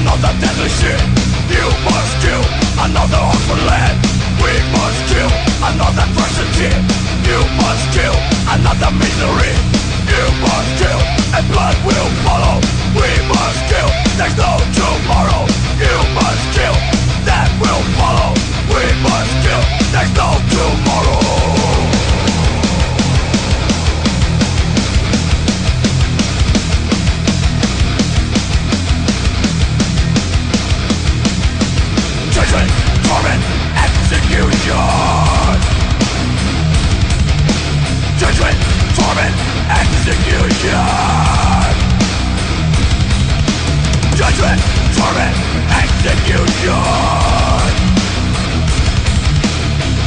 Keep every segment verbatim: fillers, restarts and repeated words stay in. another deadly shit. You must kill another orphan lad. We must kill another person here. You must kill another misery. You must kill and blood will follow. We must kill, there's no tomorrow. You must kill, that will follow. We must kill, there's no tomorrow. Torment, execution. Judgment, torment, execution. Judgment, torment, execution.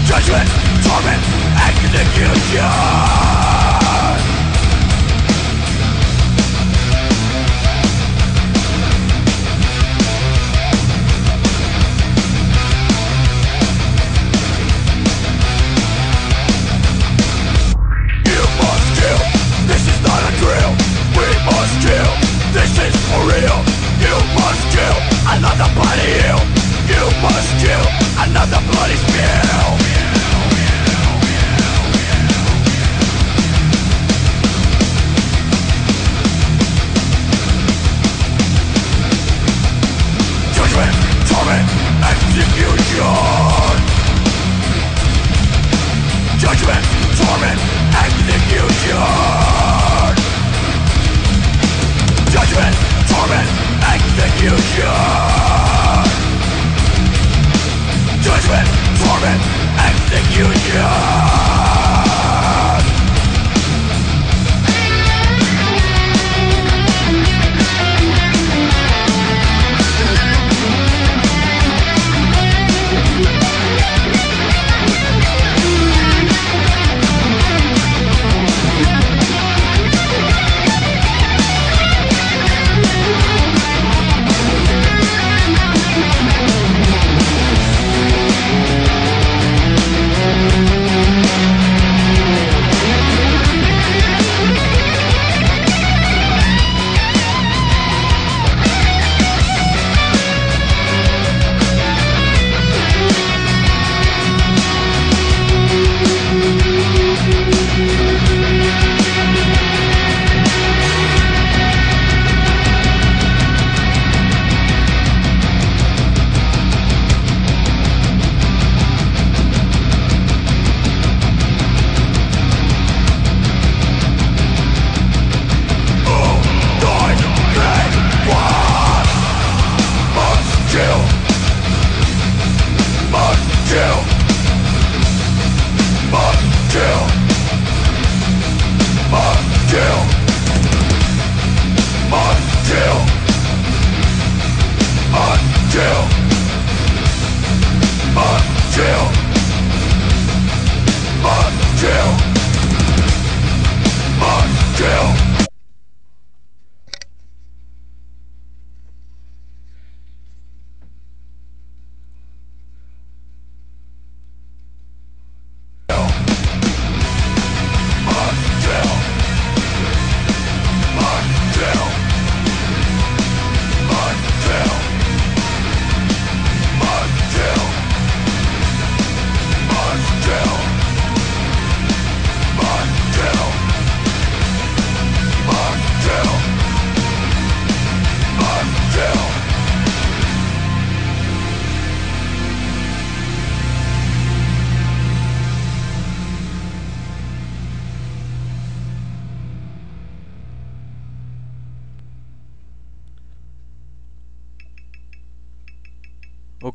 Judgment, torment, execution. Another body ill. You must kill another bloody spill. Judgment, torment, execution. Judgment, torment, execution. Judgment, torment, execution. Judgment, torment, execution.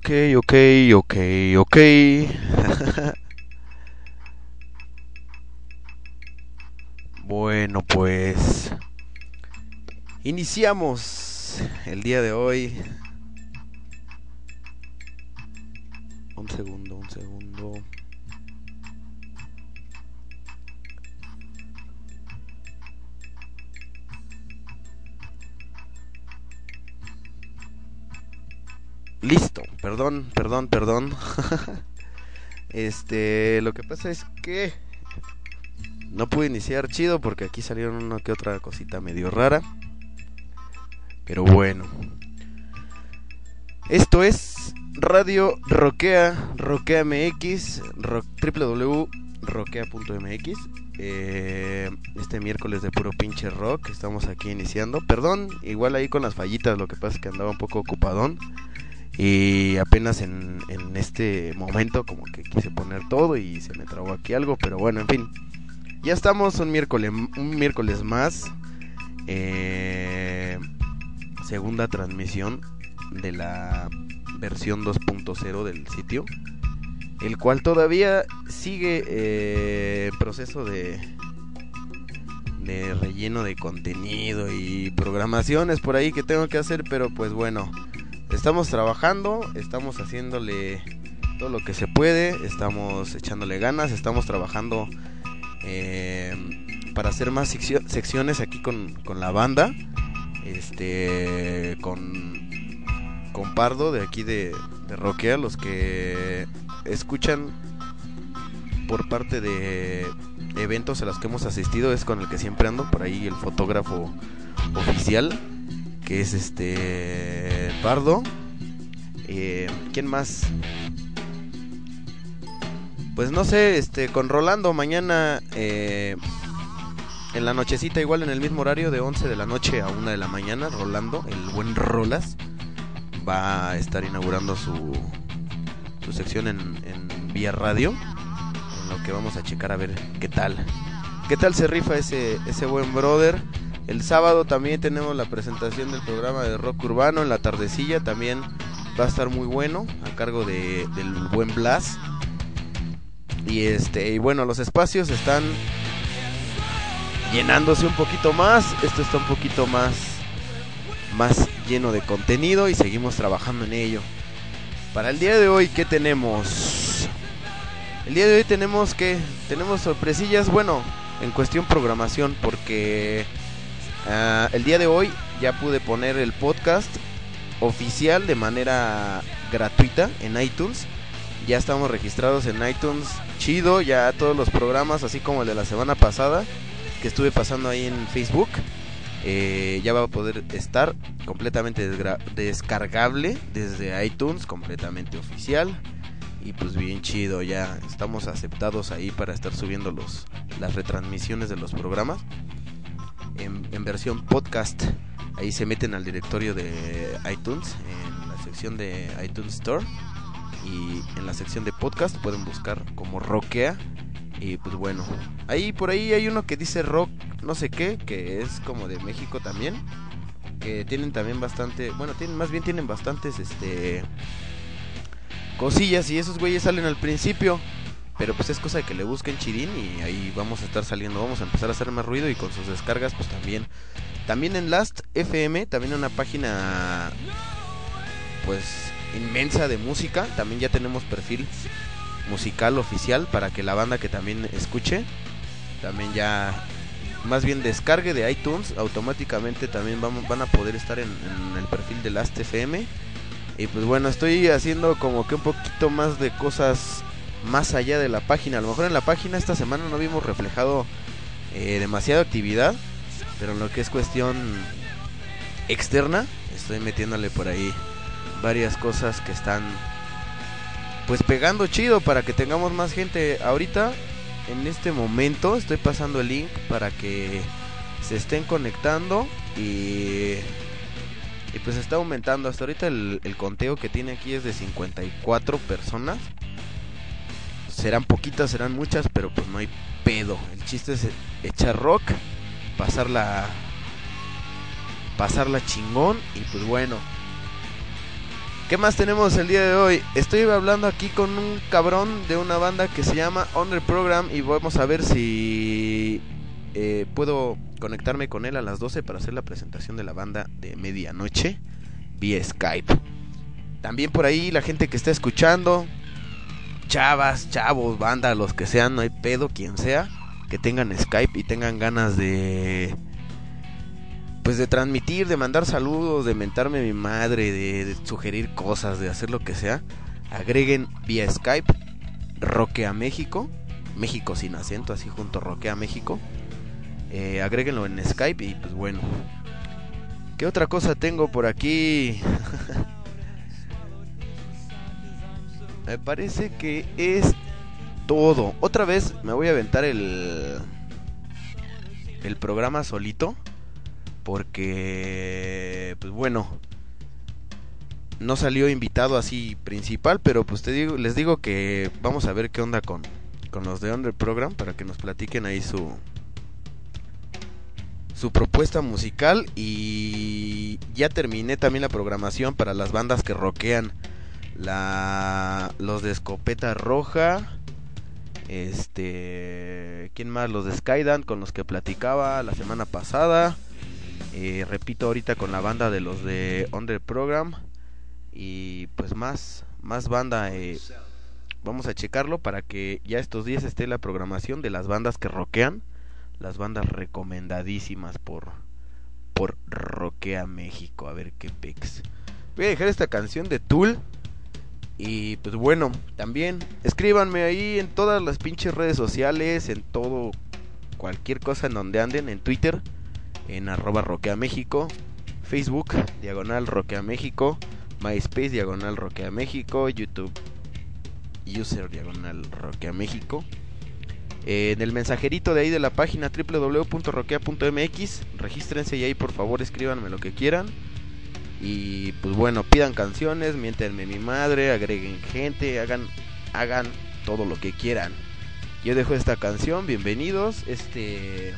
Ok, ok, ok. Bueno, pues iniciamos el día de hoy. Un segundo, un segundo. Listo, perdón, perdón, perdón. Este, lo que pasa es que no pude iniciar chido porque aquí salieron una que otra cosita medio rara. Pero bueno, Esto es Radio Roquea, Roquea M X, ro- doble u doble u doble u punto roquea punto m x. eh, Este miércoles de puro pinche rock estamos aquí iniciando. Perdón, igual ahí con las fallitas, lo que pasa es que andaba un poco ocupadón y apenas en, en este momento como que quise poner todo y se me trabó aquí algo, pero bueno, en fin. Ya estamos un miércoles, un miércoles más. Eh, segunda transmisión de la versión dos punto cero del sitio, el cual todavía sigue eh, en proceso de, de relleno de contenido y programaciones por ahí que tengo que hacer, pero pues bueno, estamos trabajando, estamos haciéndole todo lo que se puede, estamos echándole ganas, estamos trabajando eh, para hacer más seccio- secciones aquí con, con la banda, este con, con Pardo de aquí de, de Roquea, los que escuchan por parte de eventos a los que hemos asistido, es con el que siempre ando por ahí, el fotógrafo oficial, que es este Pardo. Eh, ¿quién más? Pues no sé, este con Rolando mañana eh, en la nochecita, igual en el mismo horario de once de la noche a una de la mañana, Rolando, el buen Rolas, va a estar inaugurando su, su sección en, en vía radio, en lo que vamos a checar a ver qué tal, qué tal se rifa ese, ese buen brother. El sábado también tenemos la presentación del programa de rock urbano en la tardecilla, también va a estar muy bueno, a cargo de, del buen Blas. Y este, y bueno, los espacios están llenándose un poquito más, esto está un poquito más, más lleno de contenido y seguimos trabajando en ello. Para el día de hoy, ¿qué tenemos? El día de hoy tenemos que tenemos sorpresillas, bueno, en cuestión programación, porque uh, el día de hoy ya pude poner el podcast oficial de manera gratuita en iTunes. Ya estamos registrados en iTunes, chido, ya todos los programas, así como el de la semana pasada que estuve pasando ahí en Facebook, eh, ya va a poder estar completamente desgra- descargable desde iTunes, completamente oficial. Y pues bien chido, ya estamos aceptados ahí para estar subiendo los, las retransmisiones de los programas en, en versión podcast. Ahí se meten al directorio de iTunes, en la sección de iTunes Store, y en la sección de podcast pueden buscar como Roquea. Y pues bueno, ahí por ahí hay uno que dice rock no sé qué, que es como de México también, que tienen también bastante, bueno, tienen más bien tienen bastantes este cosillas, y esos güeyes salen al principio, pero pues es cosa de que le busquen chidín y ahí vamos a estar saliendo, vamos a empezar a hacer más ruido. Y con sus descargas pues también, también en Last F M, también una página pues inmensa de música, también ya tenemos perfil musical oficial para que la banda que también escuche, también ya más bien descargue de iTunes, automáticamente también vamos, van a poder estar en, en el perfil de Last F M. Y pues bueno, estoy haciendo como que un poquito más de cosas más allá de la página. A lo mejor en la página esta semana no vimos reflejado eh, demasiada actividad, pero en lo que es cuestión externa estoy metiéndole por ahí varias cosas que están pues pegando chido para que tengamos más gente. Ahorita en este momento estoy pasando el link para que se estén conectando y, y pues está aumentando. Hasta ahorita el, el conteo que tiene aquí es de cincuenta y cuatro personas. Serán poquitas, serán muchas, pero pues no hay pedo. El chiste es echar rock, pasarla, pasarla chingón. Y pues bueno, ¿qué más tenemos el día de hoy? Estoy hablando aquí con un cabrón de una banda que se llama Under Program y vamos a ver si eh, puedo conectarme con él a las doce para hacer la presentación de la banda de medianoche vía Skype. También por ahí la gente que está escuchando, chavas, chavos, banda, los que sean, no hay pedo, quien sea, que tengan Skype y tengan ganas de... pues de transmitir, de mandar saludos, de mentarme a mi madre, de, de sugerir cosas, de hacer lo que sea, agreguen vía Skype Roquea México, México sin acento, así junto Roquea México, eh, agréguenlo en Skype. Y pues bueno, ¿qué otra cosa tengo por aquí? me parece que es todo. Otra vez me voy a aventar el el programa solito, porque pues bueno, no salió invitado así principal, pero pues te digo, les digo que vamos a ver qué onda con con los de Under Program para que nos platiquen ahí su su propuesta musical. Y ya terminé también la programación para las bandas que rockean, la los de Escopeta Roja, este, quién más, los de Skydan con los que platicaba la semana pasada, eh, repito ahorita con la banda de los de Under Program, y pues más más banda, eh, vamos a checarlo para que ya estos días esté la programación de las bandas que rockean, las bandas recomendadísimas por por Roquea México. A ver qué pex. Voy a dejar esta canción de Tool. Y pues bueno, también escríbanme ahí en todas las pinches redes sociales, en todo, cualquier cosa en donde anden, en Twitter, en arroba Roquea México, Facebook, diagonal Roquea México, MySpace, diagonal Roquea México, YouTube, user, diagonal Roquea México. Eh, en el mensajerito de ahí de la página doble u doble u doble u punto roquea punto m x, regístrense y ahí por favor escríbanme lo que quieran. Y pues bueno, pidan canciones, miéntenme mi madre, agreguen gente, hagan, hagan todo lo que quieran. Yo dejo esta canción, bienvenidos. Este,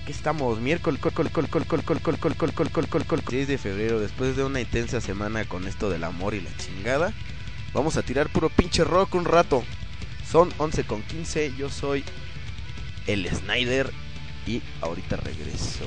aquí estamos, miércoles seis de febrero, después de una intensa semana con esto del amor y la chingada. Vamos a tirar puro pinche rock un rato. Son once con quince, yo soy el Snyder y ahorita regreso.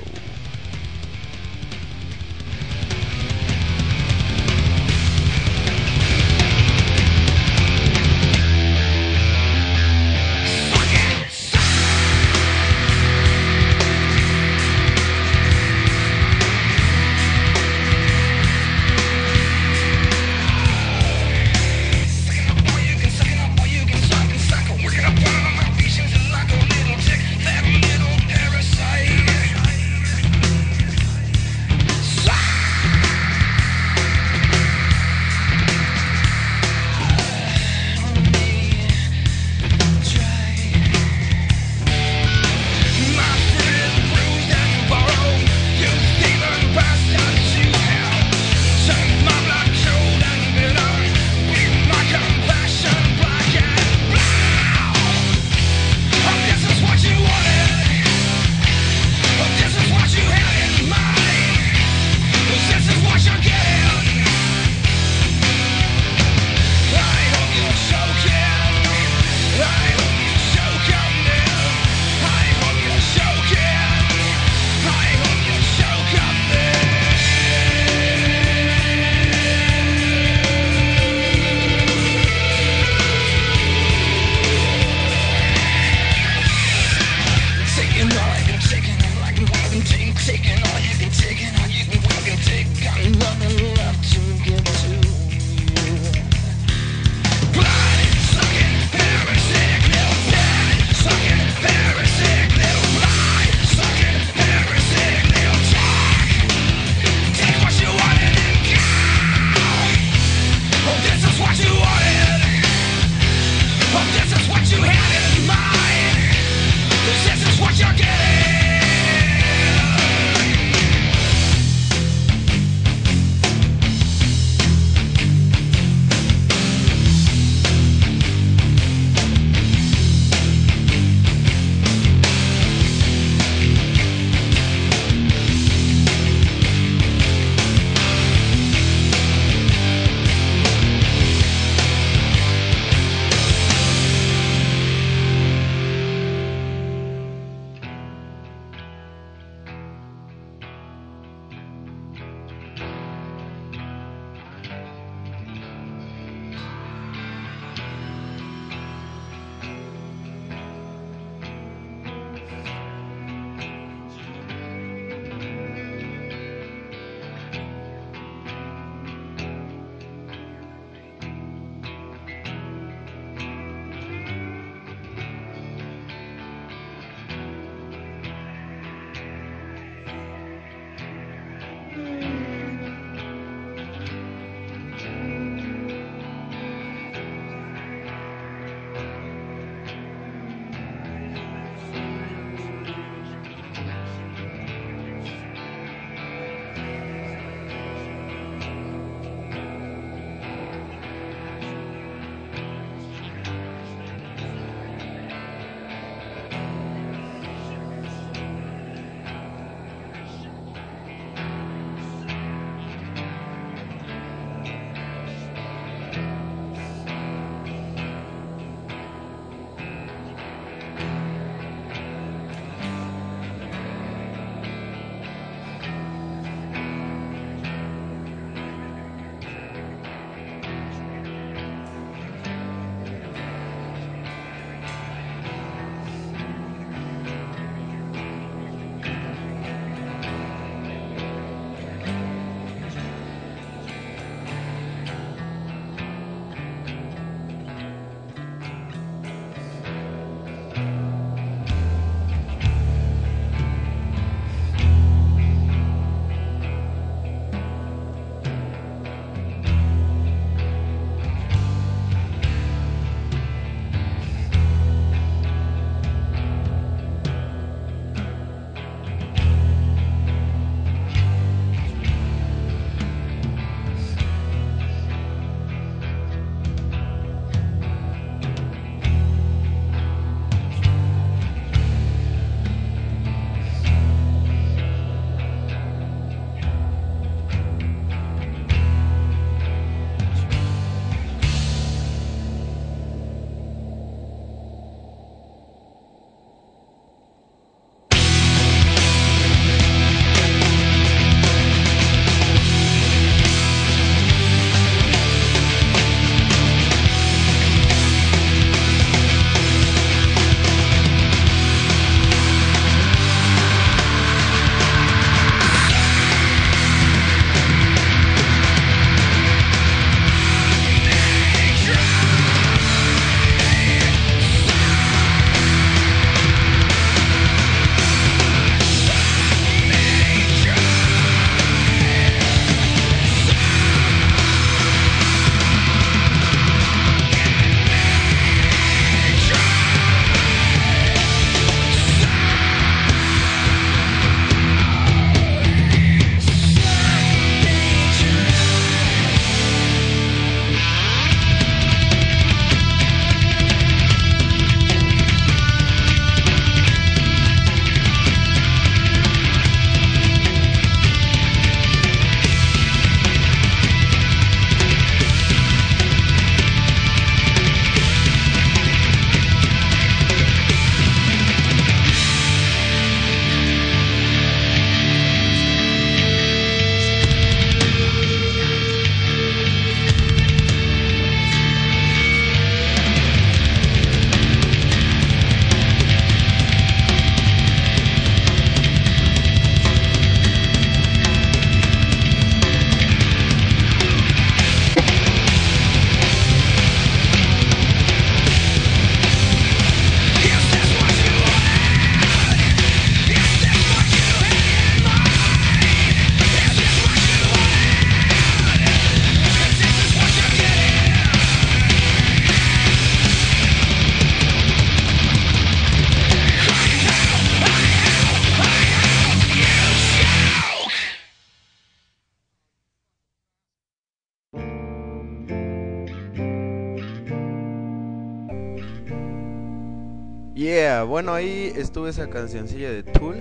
Yeah, bueno, ahí estuvo esa cancioncilla de Tool,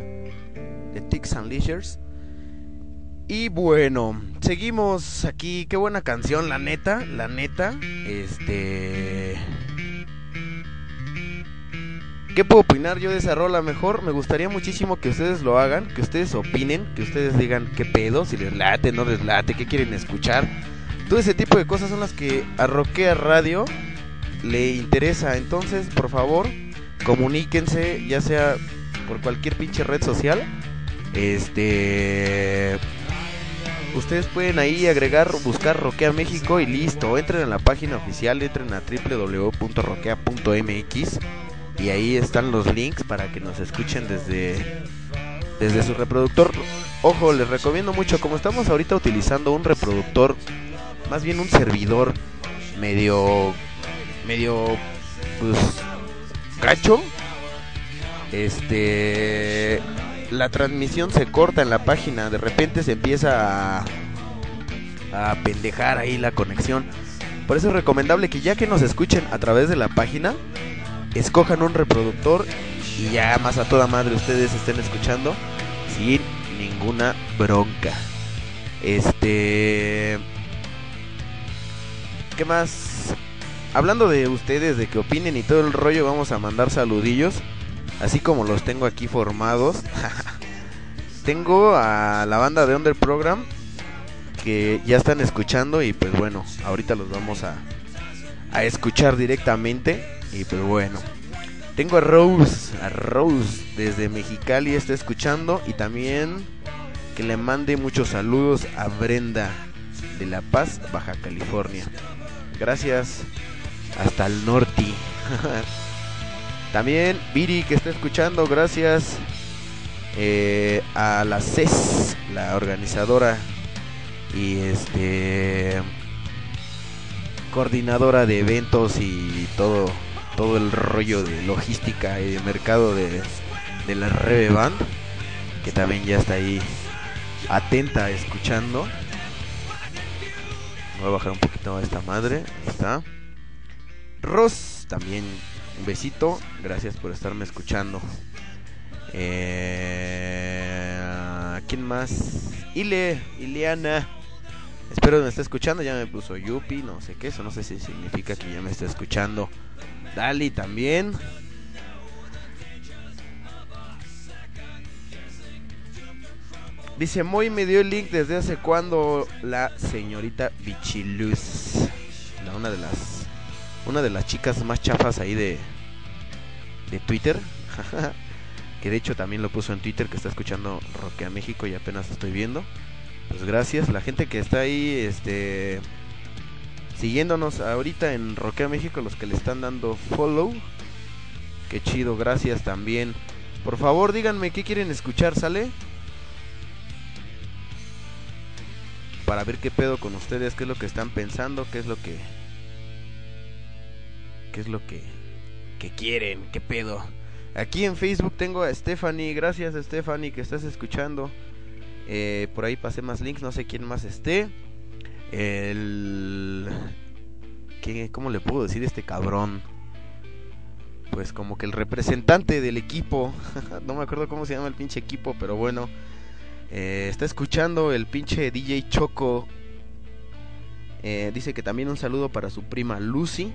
de Ticks and Leisures. Y bueno, seguimos aquí. Qué buena canción, la neta, la neta. Este... ¿qué puedo opinar yo de esa rola? Mejor me gustaría muchísimo que ustedes lo hagan, que ustedes opinen, que ustedes digan qué pedo, si les late, no les late, qué quieren escuchar. Todo ese tipo de cosas son las que a Roquea Radio le interesa. Entonces, por favor, comuníquense, ya sea por cualquier pinche red social. Este... ustedes pueden ahí agregar, buscar Roquea México y listo. Entren a la página oficial, entren a doble u doble u doble u punto roquea punto m x. Y ahí están los links para que nos escuchen desde, desde su reproductor. Ojo, les recomiendo mucho, como estamos ahorita utilizando un reproductor, más bien un servidor medio, medio, pues, gacho. Este, la transmisión se corta en la página, de repente se empieza a, a pendejar ahí la conexión. Por eso es recomendable que ya que nos escuchen a través de la página, escojan un reproductor y ya más a toda madre ustedes estén escuchando sin ninguna bronca. Este... ¿qué más? Hablando de ustedes, de que opinen y todo el rollo, vamos a mandar saludillos, así como los tengo aquí formados. Tengo a la banda de Under Program que ya están escuchando y pues bueno, ahorita los vamos a, a escuchar directamente. Y pues bueno, tengo a Rose, a Rose desde Mexicali está escuchando. Y también que le mande muchos saludos a Brenda de La Paz, Baja California. Gracias, hasta el norte. También Viri que está escuchando, gracias eh, a la C E S, la organizadora y este coordinadora de eventos y todo todo el rollo de logística y de mercado de, de la Rebe Band, que también ya está ahí atenta escuchando. Voy a bajar un poquito a esta madre, ahí está. Ross, también un besito, gracias por estarme escuchando. Eh, ¿quién más? Ile, Ileana, espero me esté escuchando, ya me puso Yupi, no sé qué, eso no sé si significa que ya me esté escuchando. Dali también. Dice Moy me dio el link desde hace cuando la señorita Bichiluz, la una de las una de las chicas más chafas ahí de de Twitter, que de hecho también lo puso en Twitter que está escuchando Roquea México y apenas estoy viendo. Pues gracias la gente que está ahí este siguiéndonos ahorita en Roquea México, los que le están dando follow, qué chido, gracias también. Por favor díganme qué quieren escuchar, ¿sale? Para ver qué pedo con ustedes, qué es lo que están pensando, qué es lo que qué es lo que que quieren, qué pedo. Aquí en Facebook tengo a Stephanie, gracias Stephanie que estás escuchando. Eh, por ahí pasé más links, no sé quién más esté. El... ¿qué, ¿Cómo le puedo decir a este cabrón? Pues como que el representante del equipo. No me acuerdo cómo se llama el pinche equipo, pero bueno. Eh, está escuchando el pinche D J Choco. Eh, dice que también un saludo para su prima Lucy.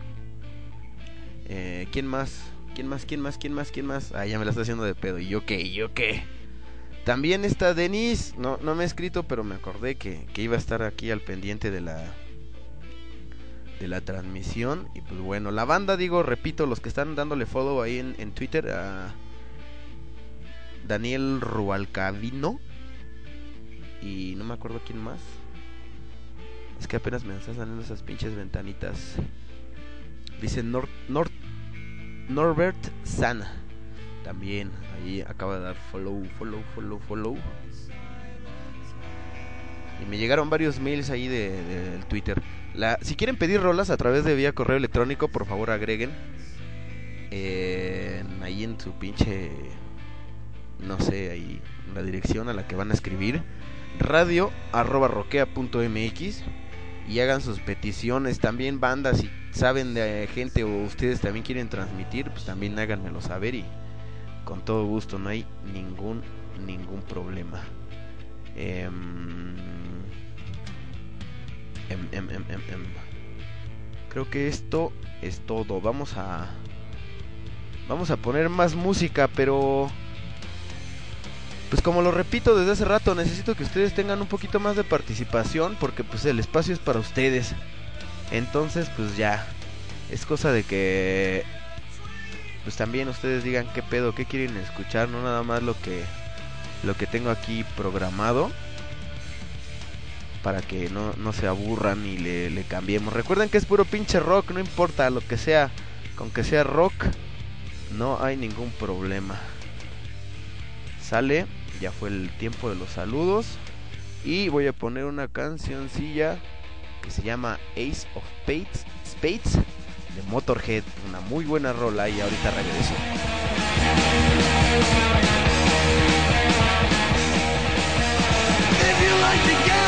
Eh, ¿Quién más? ¿Quién más? ¿Quién más? ¿Quién más? ¿Quién más? Ah, ya me la está haciendo de pedo. ¿Y yo qué? ¿Y yo qué? También está Denise, no, no me he escrito, pero me acordé que, que iba a estar aquí al pendiente de la de la transmisión. Y pues bueno, la banda, digo, repito, los que están dándole follow ahí en, en Twitter, a Daniel Rubalcavino y no me acuerdo quién más. Es que apenas me están saliendo esas pinches ventanitas. Dice Nor, Nor, Norbert Sana también, ahí acaba de dar follow, follow, follow, follow. Y me llegaron varios mails ahí de, de, del Twitter. La, si quieren pedir rolas a través de vía correo electrónico, por favor agreguen eh, ahí en su pinche, no sé, ahí en la dirección a la que van a escribir, radio arroba roquea punto m x. y hagan sus peticiones. También bandas, si saben de gente o ustedes también quieren transmitir, pues también háganmelo saber y con todo gusto, no hay ningún ningún problema. Eh, em, em, em, em. Creo que esto es todo. Vamos a vamos a poner más música, pero pues como lo repito desde hace rato, necesito que ustedes tengan un poquito más de participación, porque pues el espacio es para ustedes. Entonces pues ya es cosa de que pues también ustedes digan qué pedo, qué quieren escuchar, no nada más lo que lo que tengo aquí programado, para que no, no se aburran y le, le cambiemos. Recuerden que es puro pinche rock, no importa lo que sea, con que sea rock no hay ningún problema. Sale, ya fue el tiempo de los saludos y voy a poner una cancioncilla que se llama Ace of Spades, Spades de Motorhead, una muy buena rola, y ahorita regreso.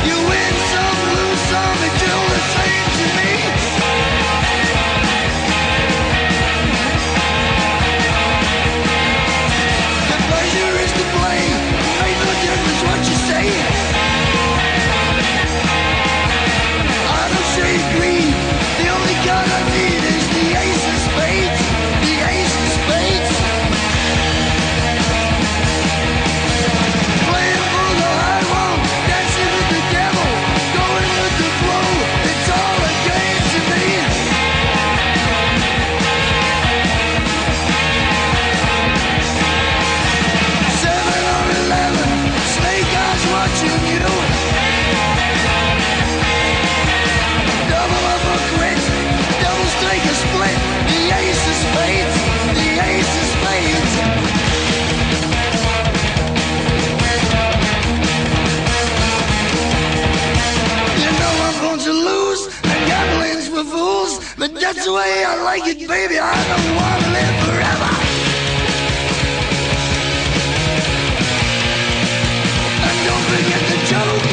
You win some, lose some, and do the same to me. The pleasure is to blame, make no difference what you say. I don't see green, the only gun I need is the ace of spades, the ace of spades. Playing for the high road, dancing with the devil, going with the flow, it's all a game to me. Seven or eleven, snake eyes watching you. Double up or quit, devils take a split, the ace of spades, the ace of spades. To lose, the gambling's for fools, but that's the way I like it, baby. I don't want to live forever. And don't forget the joker.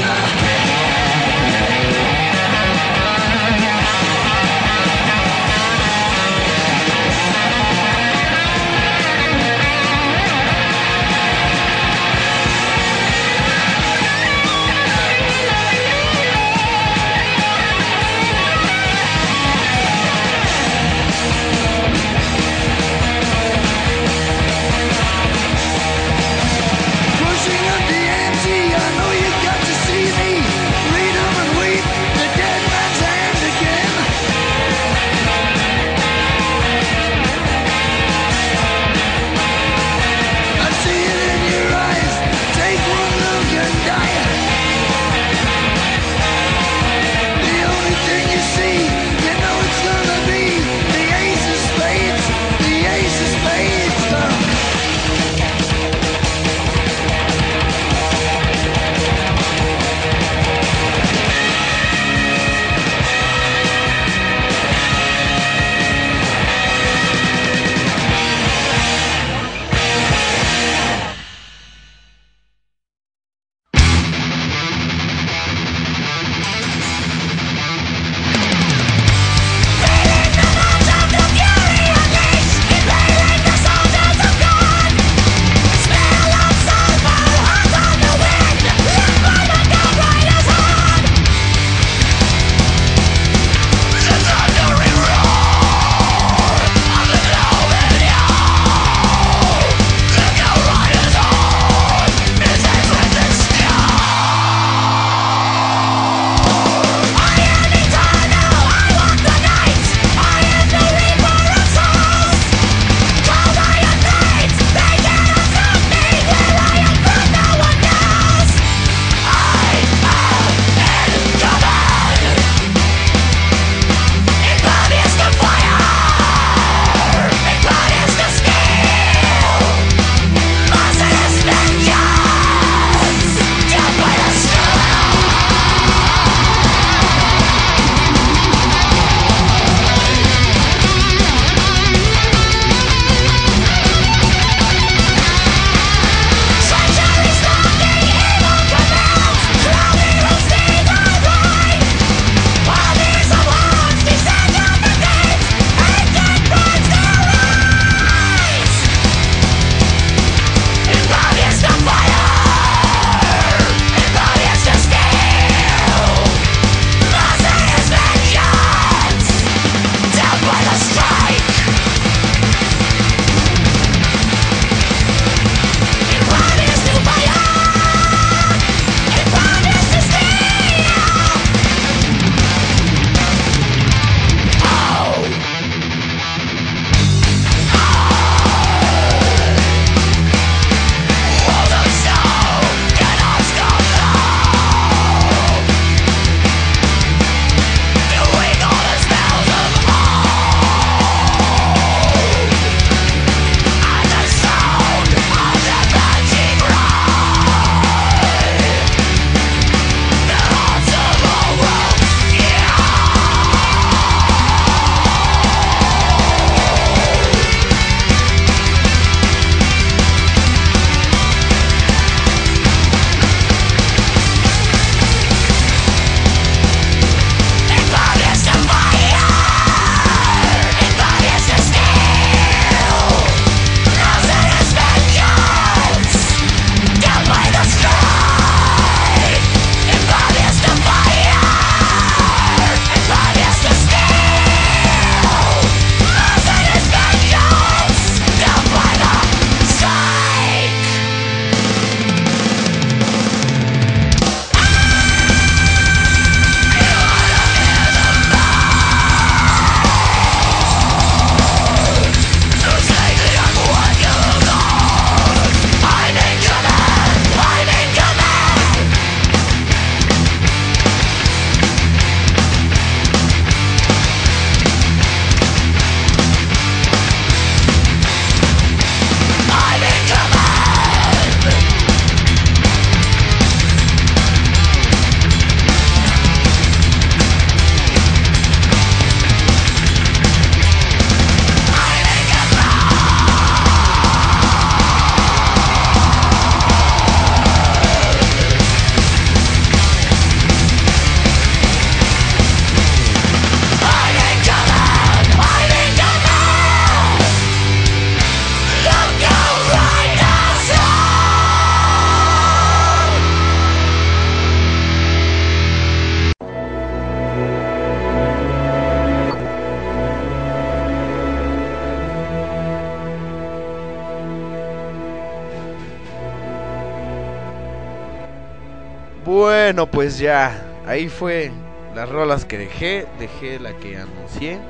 Bueno, pues ya, ahí fue las rolas que dejé. Dejé la que anuncié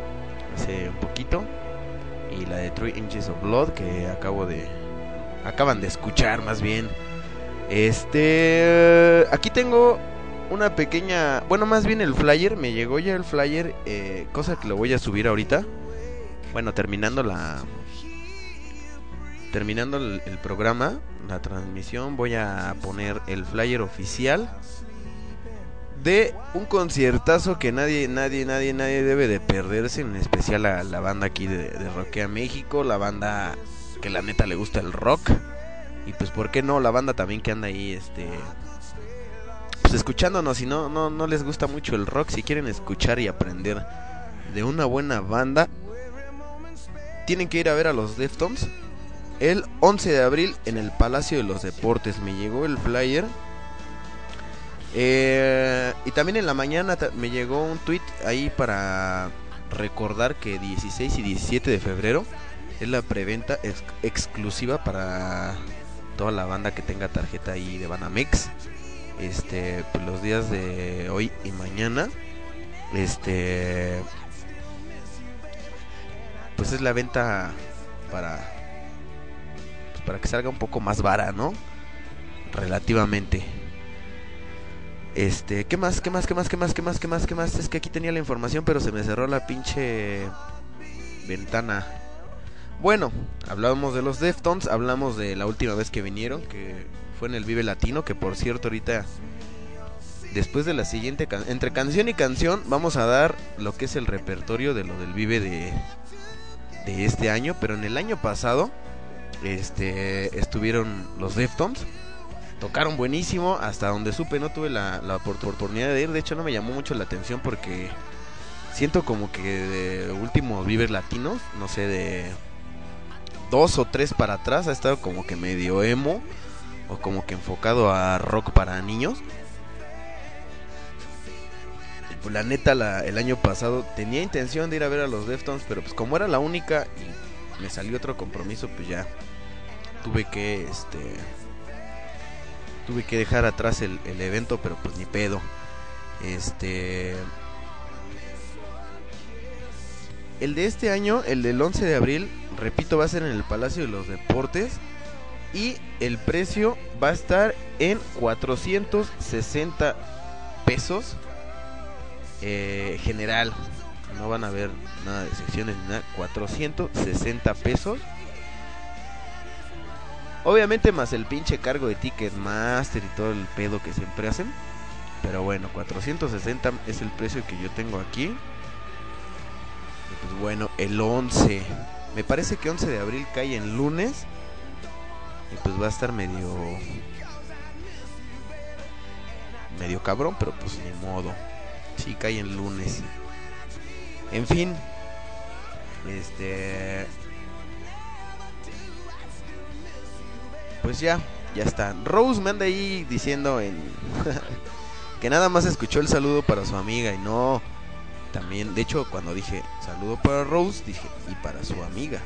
hace un poquito y la de Three Inches of Blood que acabo de acaban de escuchar más bien. Este, aquí tengo una pequeña, bueno, más bien el flyer, me llegó ya el flyer, eh, cosa que lo voy a subir ahorita. Bueno, terminando la terminando el, el programa, la transmisión, voy a poner el flyer oficial de un conciertazo que nadie, nadie, nadie, nadie debe de perderse, en especial a la banda aquí de, de Roquea México, la banda que la neta le gusta el rock, y pues por qué no, la banda también que anda ahí, este, pues escuchándonos, si no, no, no les gusta mucho el rock, si quieren escuchar y aprender de una buena banda, tienen que ir a ver a los Deftones el once de abril en el Palacio de los Deportes. Me llegó el flyer. Eh, y también en la mañana me llegó un tweet ahí para recordar que dieciséis y diecisiete de febrero es la preventa ex- exclusiva para toda la banda que tenga tarjeta ahí de Banamex. Este, pues los días de hoy y mañana, este, pues es la venta para pues para que salga un poco más vara, ¿no? Relativamente. Este, ¿qué más? ¿Qué más? ¿Qué más? ¿Qué más? ¿Qué más? ¿Qué más? ¿Qué más? Es que aquí tenía la información, pero se me cerró la pinche ventana. Bueno, hablábamos de los Deftones, hablamos de la última vez que vinieron, que fue en el Vive Latino, que por cierto ahorita, después de la siguiente, can- entre canción y canción, vamos a dar lo que es el repertorio de lo del Vive de, de este año, pero en el año pasado, este, estuvieron los Deftones. Tocaron buenísimo, hasta donde supe, no tuve la, la oportunidad de ir, de hecho no me llamó mucho la atención porque siento como que de últimos Vive Latinos, no sé, de dos o tres para atrás, ha estado como que medio emo, o como que enfocado a rock para niños. Y pues la neta, la, el año pasado tenía intención de ir a ver a los Deftones, pero pues como era la única y me salió otro compromiso, pues ya tuve que, este... tuve que dejar atrás el, el evento, pero pues ni pedo. Este, el de este año, el del once de abril, repito, va a ser en el Palacio de los Deportes. Y el precio va a estar en cuatrocientos sesenta pesos, eh, general. No van a haber nada de secciones ni nada. cuatrocientos sesenta pesos. Obviamente más el pinche cargo de Ticketmaster y todo el pedo que siempre hacen. Pero bueno, cuatrocientos sesenta es el precio que yo tengo aquí. Y pues bueno, el once. Me parece que once de abril cae en lunes. Y pues va a estar medio... medio cabrón, pero pues ni modo. Sí, cae en lunes. En fin. Este... pues ya, ya está. Rose me anda ahí diciendo en que nada más escuchó el saludo para su amiga y no, también, de hecho cuando dije saludo para Rose, dije y para su amiga,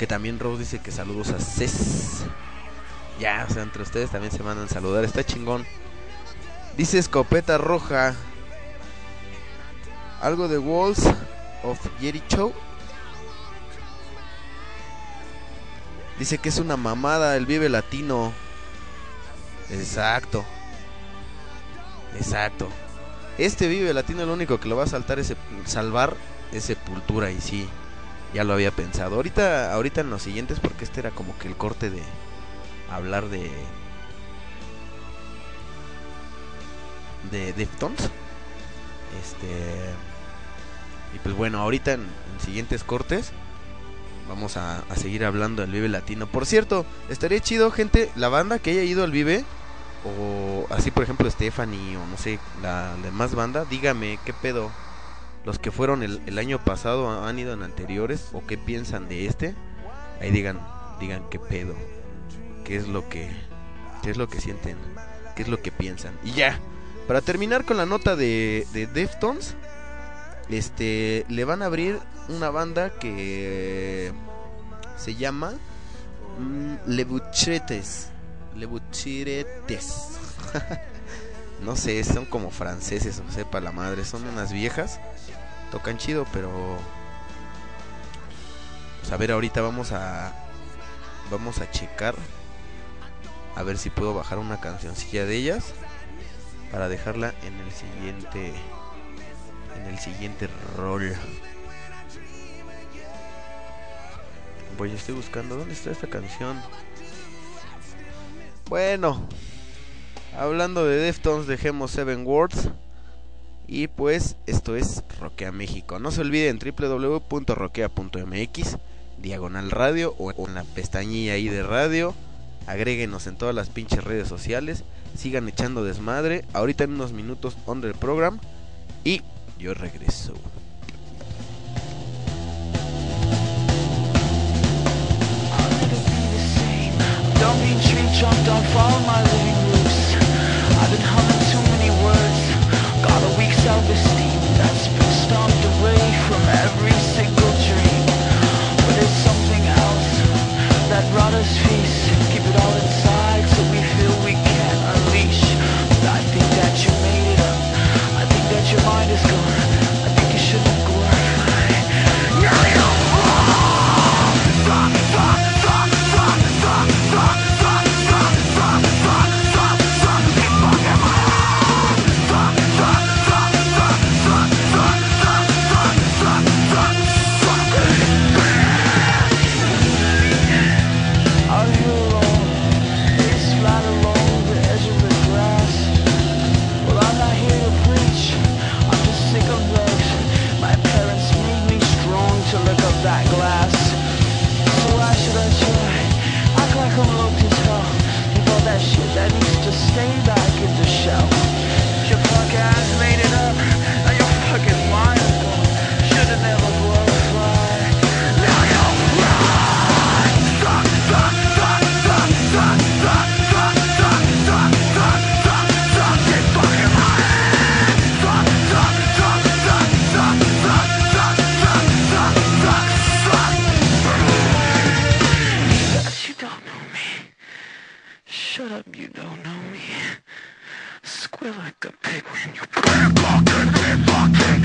que también Rose dice que saludos a Cés. Ya, o sea, entre ustedes también se mandan saludar, está chingón. Dice Escopeta Roja algo de Walls of Jericho. Dice que es una mamada el Vive Latino. Exacto. Exacto. Este Vive Latino, el único que lo va a saltar es, salvar es Sepultura. Y sí, ya lo había pensado. Ahorita, ahorita en los siguientes, porque este era como que el corte de hablar de de Deftones. Este, y pues bueno, ahorita en, en siguientes cortes vamos a, a seguir hablando del Vive Latino. Por cierto, estaría chido, gente, la banda que haya ido al Vive, o así por ejemplo Stephanie, o no sé, la demás banda, dígame qué pedo. Los que fueron el, el año pasado, han ido en anteriores, o qué piensan de este. Ahí digan, digan qué pedo, qué es lo que, qué es lo que sienten, qué es lo que piensan. Y ya, para terminar con la nota de, de Deftones, este, le van a abrir una banda que se llama mm, Le Butcherettes. Le, But- Butcherettes. No sé, son como franceses, o sepa la madre. Son unas viejas, tocan chido, pero... Pues a ver, ahorita vamos a... Vamos a checar, a ver si puedo bajar una cancioncilla de ellas para dejarla en el siguiente, en el siguiente rol. Pues yo estoy buscando, ¿dónde está esta canción? Bueno, hablando de Deftones, dejemos Seven Words. Y pues esto es Roquea México. No se olviden doble u doble u doble u punto roquea punto m x diagonal radio, o en la pestañilla ahí de radio. Agréguenos en todas las pinches redes sociales. Sigan echando desmadre. Ahorita en unos minutos on el program. Y yo regreso. Don't be treated, don't follow my living rules. I've been humming too many words. Got a weak self-esteem that's been stomped away from every single dream. But there's something else, that rotter's feast. Keep it all inside so we feel we can't unleash. But I think that you made it up. I think that your mind is gone. I think you should have glorified. Now you're wrong. Stop, stop, stop, stop, stop. Stop, stop, stop, stop, stop, stop, stop, keep fucking around. Stop, stop, stop, stop, stop, stop, stop, stop, stop, stop, fucking. Out here alone, it's flat along the edge of the grass. Well, I'm not here to preach, I'm just sick of life. My parents made me strong to look up that glass. So why should I try? Act like I'm low as hell. And all that shit that needs to stay back in the shell. Your punk ass made it up. Now your fucking mind is gone. Should've never glorified. Now you're wrong. Stop, stop, stop, stop, stop, stop, stop, stop, stop, stop, stop, stop, keep fucking lying. Stop, stop, stop, stop, stop, stop, stop, stop, stop, stop, stop. You don't know me. Shut up, you don't know me. Squeal like a pig when you fucking fucking fucking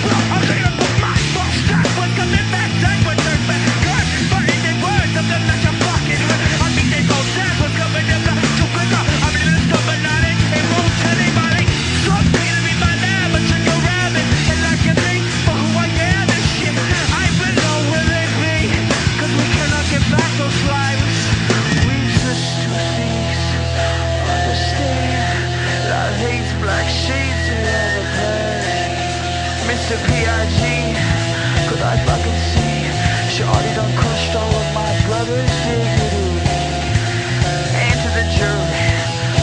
Well, I'm here for my folks that were coming back, they were dirt bad girls, but in their words of them that you fucking heard. I think they both said were coming in black too quick. I'm in this combination. It won't tell anybody. To P I G, cause I fucking see she already done crushed all of my brother's dignity. And to the jury,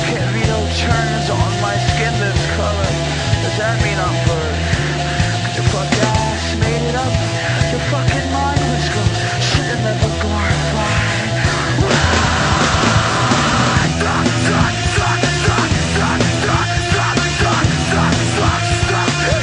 can't be no turns on my skin this color. Does that mean I'm blurred? Cause your fuck ass made it up. Your fucking mind was gone. Should've never glorified. Stop, stop, stop, stop, stop, stop, stop, stop, stop, stop, stop, stop.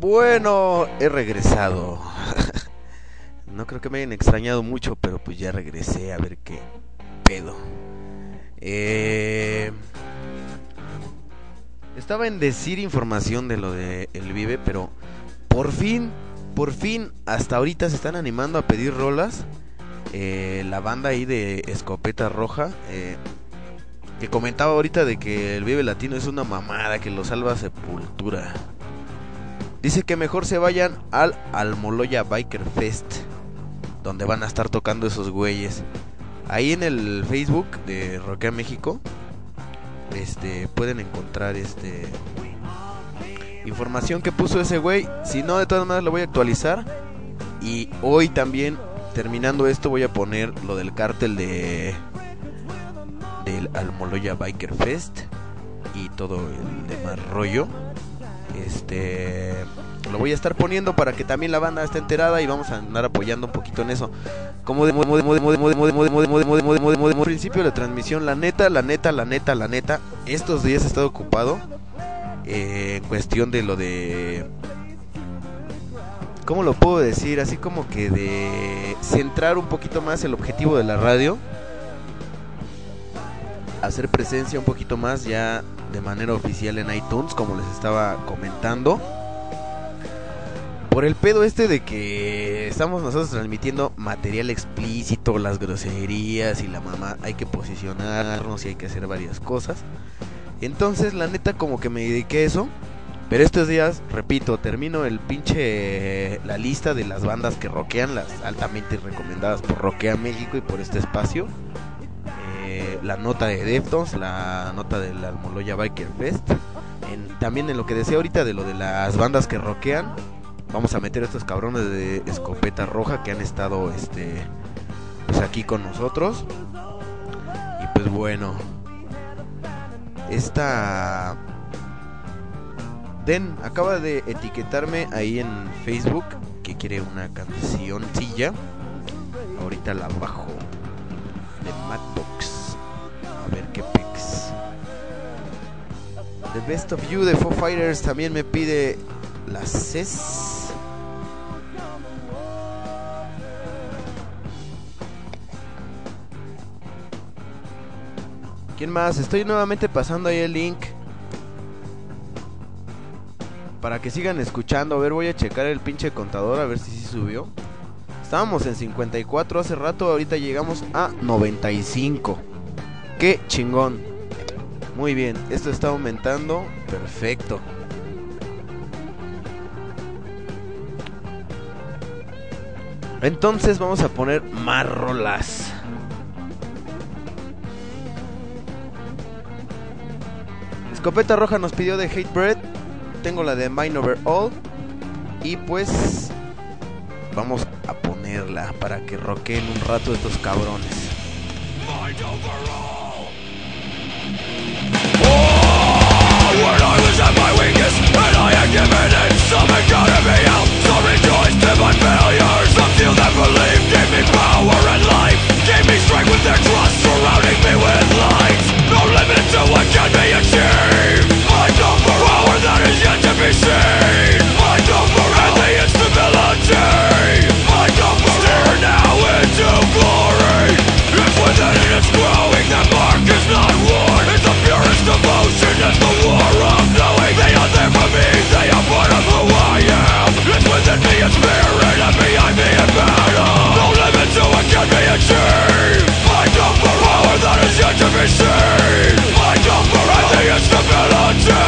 Bueno, he regresado. No creo que me hayan extrañado mucho, pero pues ya regresé a ver qué pedo. Eh... Estaba en decir información de lo de El Vive, pero por fin, por fin, hasta ahorita se están animando a pedir rolas. Eh, la banda ahí de Escopeta Roja. Eh, que comentaba ahorita de que el Vive Latino es una mamada, que lo salva Sepultura. Dice que mejor se vayan al Almoloya Biker Fest, donde van a estar tocando esos güeyes. Ahí en el Facebook de Roquea México este, pueden encontrar este información que puso ese güey. Si no, de todas maneras lo voy a actualizar. Y hoy también, terminando esto, voy a poner lo del cártel de del Almoloya Biker Fest y todo el demás rollo. Este lo voy a estar poniendo para que también la banda esté enterada y vamos a andar apoyando un poquito en eso. Como de principio de la transmisión, la neta, la neta, la neta, la neta, estos días he estado ocupado en cuestión de lo de, ¿cómo lo puedo decir? Así como que de centrar un poquito más el objetivo de la radio, hacer presencia un poquito más ya de manera oficial en iTunes, como les estaba comentando. Por el pedo este de que estamos nosotros transmitiendo material explícito, las groserías y la mamá, hay que posicionarnos y hay que hacer varias cosas. Entonces la neta como que me dediqué a eso. Pero estos días, repito, termino el pinche la lista de las bandas que rockean, las altamente recomendadas por Roquea México y por este espacio. Eh, la nota de Deftones, la nota del Almoloya Biker Fest. En, también en lo que decía ahorita de lo de las bandas que rockean, vamos a meter a estos cabrones de Escopeta Roja que han estado este pues aquí con nosotros. Y pues bueno, esta Den acaba de etiquetarme ahí en Facebook que quiere una cancioncilla. Ahorita la bajo de Matchbox, a ver qué pex. The Best of You de Foo Fighters también me pide las C E S. ¿Quién más? Estoy nuevamente pasando ahí el link para que sigan escuchando. A ver, voy a checar el pinche contador a ver si sí subió. Estábamos en cincuenta y cuatro hace rato, ahorita llegamos a noventa y cinco. ¡Qué chingón! Muy bien, esto está aumentando. Perfecto. Entonces vamos a poner más rolas. Escopeta Roja nos pidió de Hatebreed, tengo la de Mine Over All y pues vamos a ponerla para que roqueen un rato estos cabrones. Mine Over All. Oh, when I was at my weakest and I had given in, something got me out, some rejoiced in my failures. The few that believed gave me power and life, gave me strength with their trust, surrounding me with light. No limit to what can be achieved. I know for power that is yet to be seen. I know for and the instability. I know for stare now into glory. If within it is growing, the mark is not worn. It's the purest devotion, it's the war of knowing. They are there for me, they are part of who I am. It's within me in spirit and behind me in battle. No limit to what can be achieved. I know for power that is yet to be seen. I know for and the instability.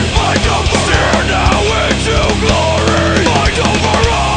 I know for stare now into glory. I know for all.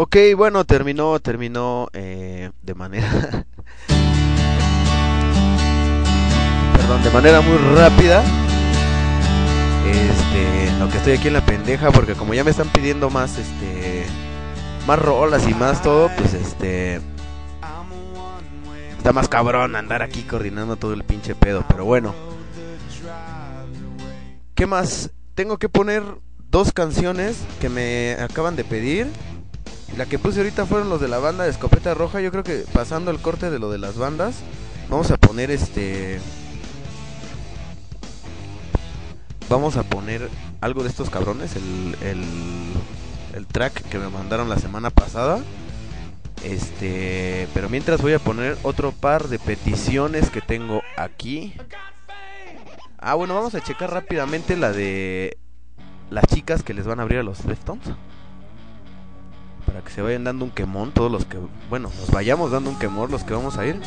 Ok, bueno, terminó, terminó eh, de manera... Perdón, de manera muy rápida. Este, lo que estoy aquí en la pendeja, porque como ya me están pidiendo más, este... más rolas y más todo, pues este... está más cabrón andar aquí coordinando todo el pinche pedo, pero bueno. ¿Qué más? Tengo que poner dos canciones que me acaban de pedir. La que puse ahorita fueron los de la banda de Escopeta Roja. Yo creo que pasando el corte de lo de las bandas, vamos a poner este... vamos a poner algo de estos cabrones. El, el, el track que me mandaron la semana pasada. Este... pero mientras voy a poner otro par de peticiones que tengo aquí. Ah, bueno, vamos a checar rápidamente la de... las chicas que les van a abrir a los Deftones, para que se vayan dando un quemón todos los que... bueno, nos vayamos dando un quemón los que vamos a ir.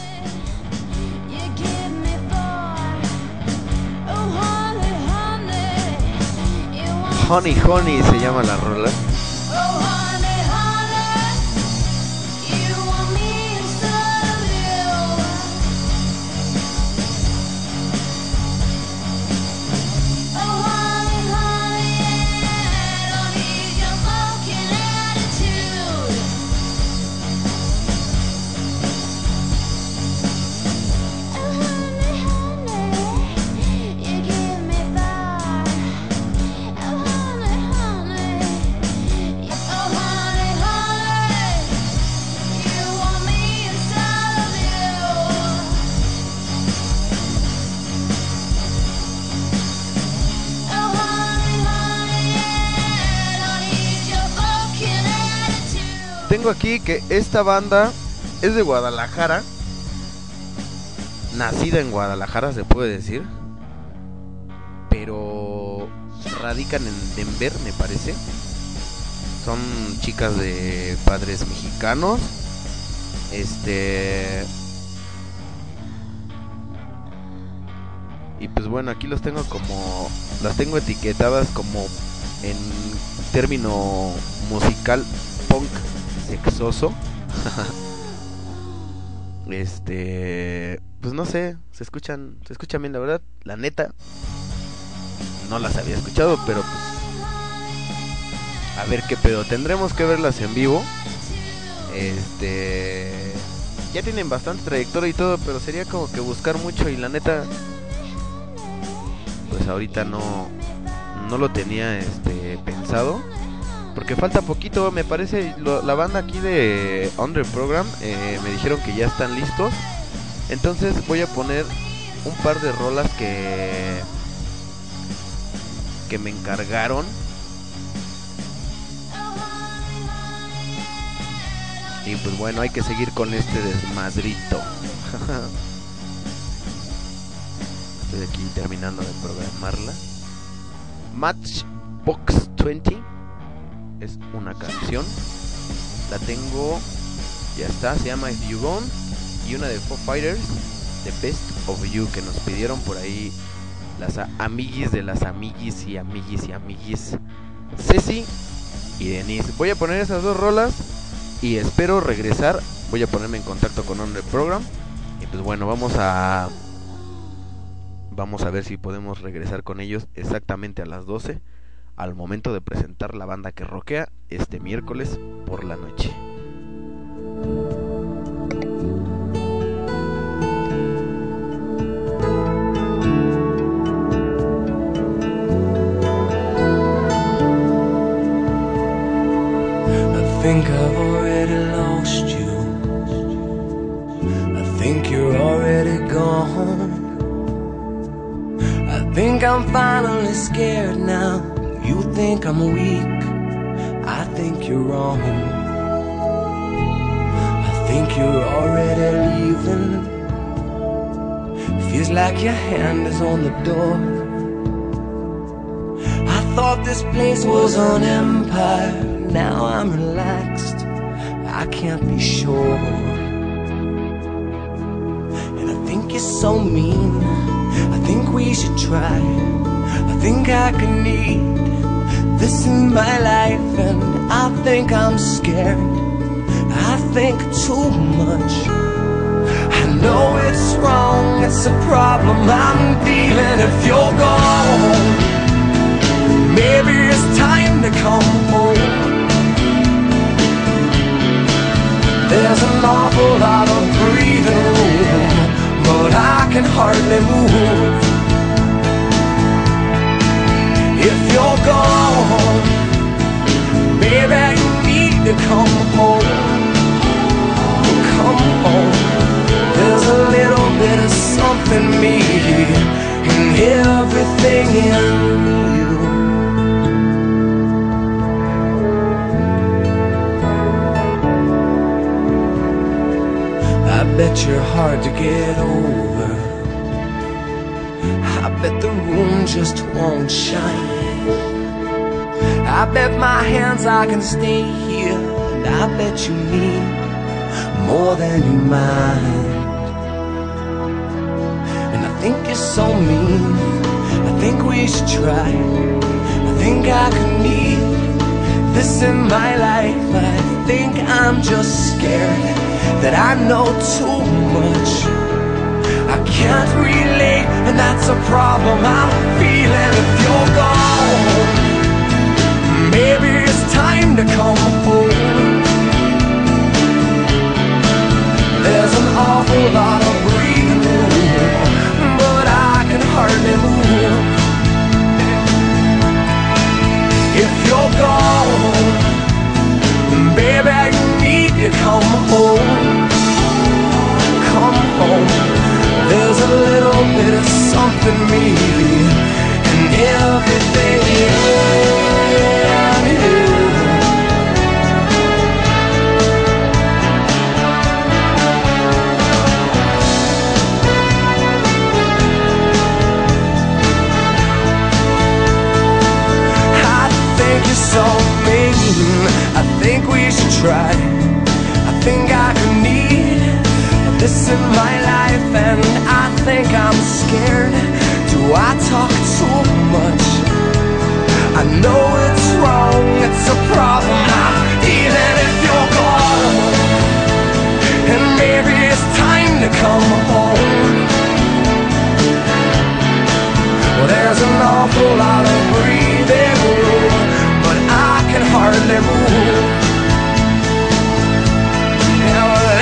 Honey Honey se llama la rola. Tengo aquí que esta banda es de Guadalajara, nacida en Guadalajara se puede decir, pero radican en Denver me parece. Son chicas de padres mexicanos. Este... y pues bueno, aquí los tengo como... las tengo etiquetadas como en término musical punk sexoso. Este, pues no sé, se escuchan, se escuchan bien, la verdad, la neta. No las había escuchado, pero pues a ver qué pedo, tendremos que verlas en vivo. Este, ya tienen bastante trayectoria y todo, pero sería como que buscar mucho y la neta pues ahorita no no lo tenía este pensado. Porque falta poquito, me parece, lo, la banda aquí de Under Program eh, me dijeron que ya están listos. Entonces voy a poner un par de rolas que que me encargaron. Y pues bueno, hay que seguir con este desmadrito. Estoy aquí terminando de programarla. Matchbox veinte es una canción, la tengo, ya está, se llama If You Gone, y una de Foo Fighters, The Best of You, que nos pidieron por ahí las amiguis de las amiguis y amiguis y amiguis, Ceci y Denise. Voy a poner esas dos rolas y espero regresar. Voy a ponerme en contacto con Under Program y pues bueno, vamos a vamos a ver si podemos regresar con ellos exactamente a las doce al momento de presentar la banda que roquea este miércoles por la noche. I think I've already lost you. I think you're already gone. I think I'm finally scared now. You think I'm weak, I think you're wrong. I think you're already leaving. Feels like your hand is on the door. I thought this place was an empire. Now I'm relaxed, I can't be sure. And I think you're so mean. I think we should try. I think I can need This is my life and I think I'm scared. I think too much. I know it's wrong, it's a problem I'm dealing. If you're gone, maybe it's time to come home. There's an awful lot of breathing room, but I can hardly move. If you're gone, baby, you need to come home. Come home. There's a little bit of something me and everything in you. I bet you're hard to get over. I bet the room just won't shine. I bet my hands I can stay here, and I bet you need more than you mind. And I think you're so mean. I think we should try. I think I could need this in my life. I think I'm just scared that I know too much. I can't relate, and that's a problem I'm feeling. If you're gone, maybe it's time to come home. There's an awful lot of breathing room, but I can hardly move. If you're gone, baby, you need to come home. Come home. There's a little bit of something really in everything in you. I think you're so mean. I think we should try. I think I could need this in my life, and I think I'm scared. Do I talk too much? I know it's wrong, it's a problem I'm dealing. If you're gone, and maybe it's time to come home. Well, there's an awful lot of breathing room, but I can hardly move.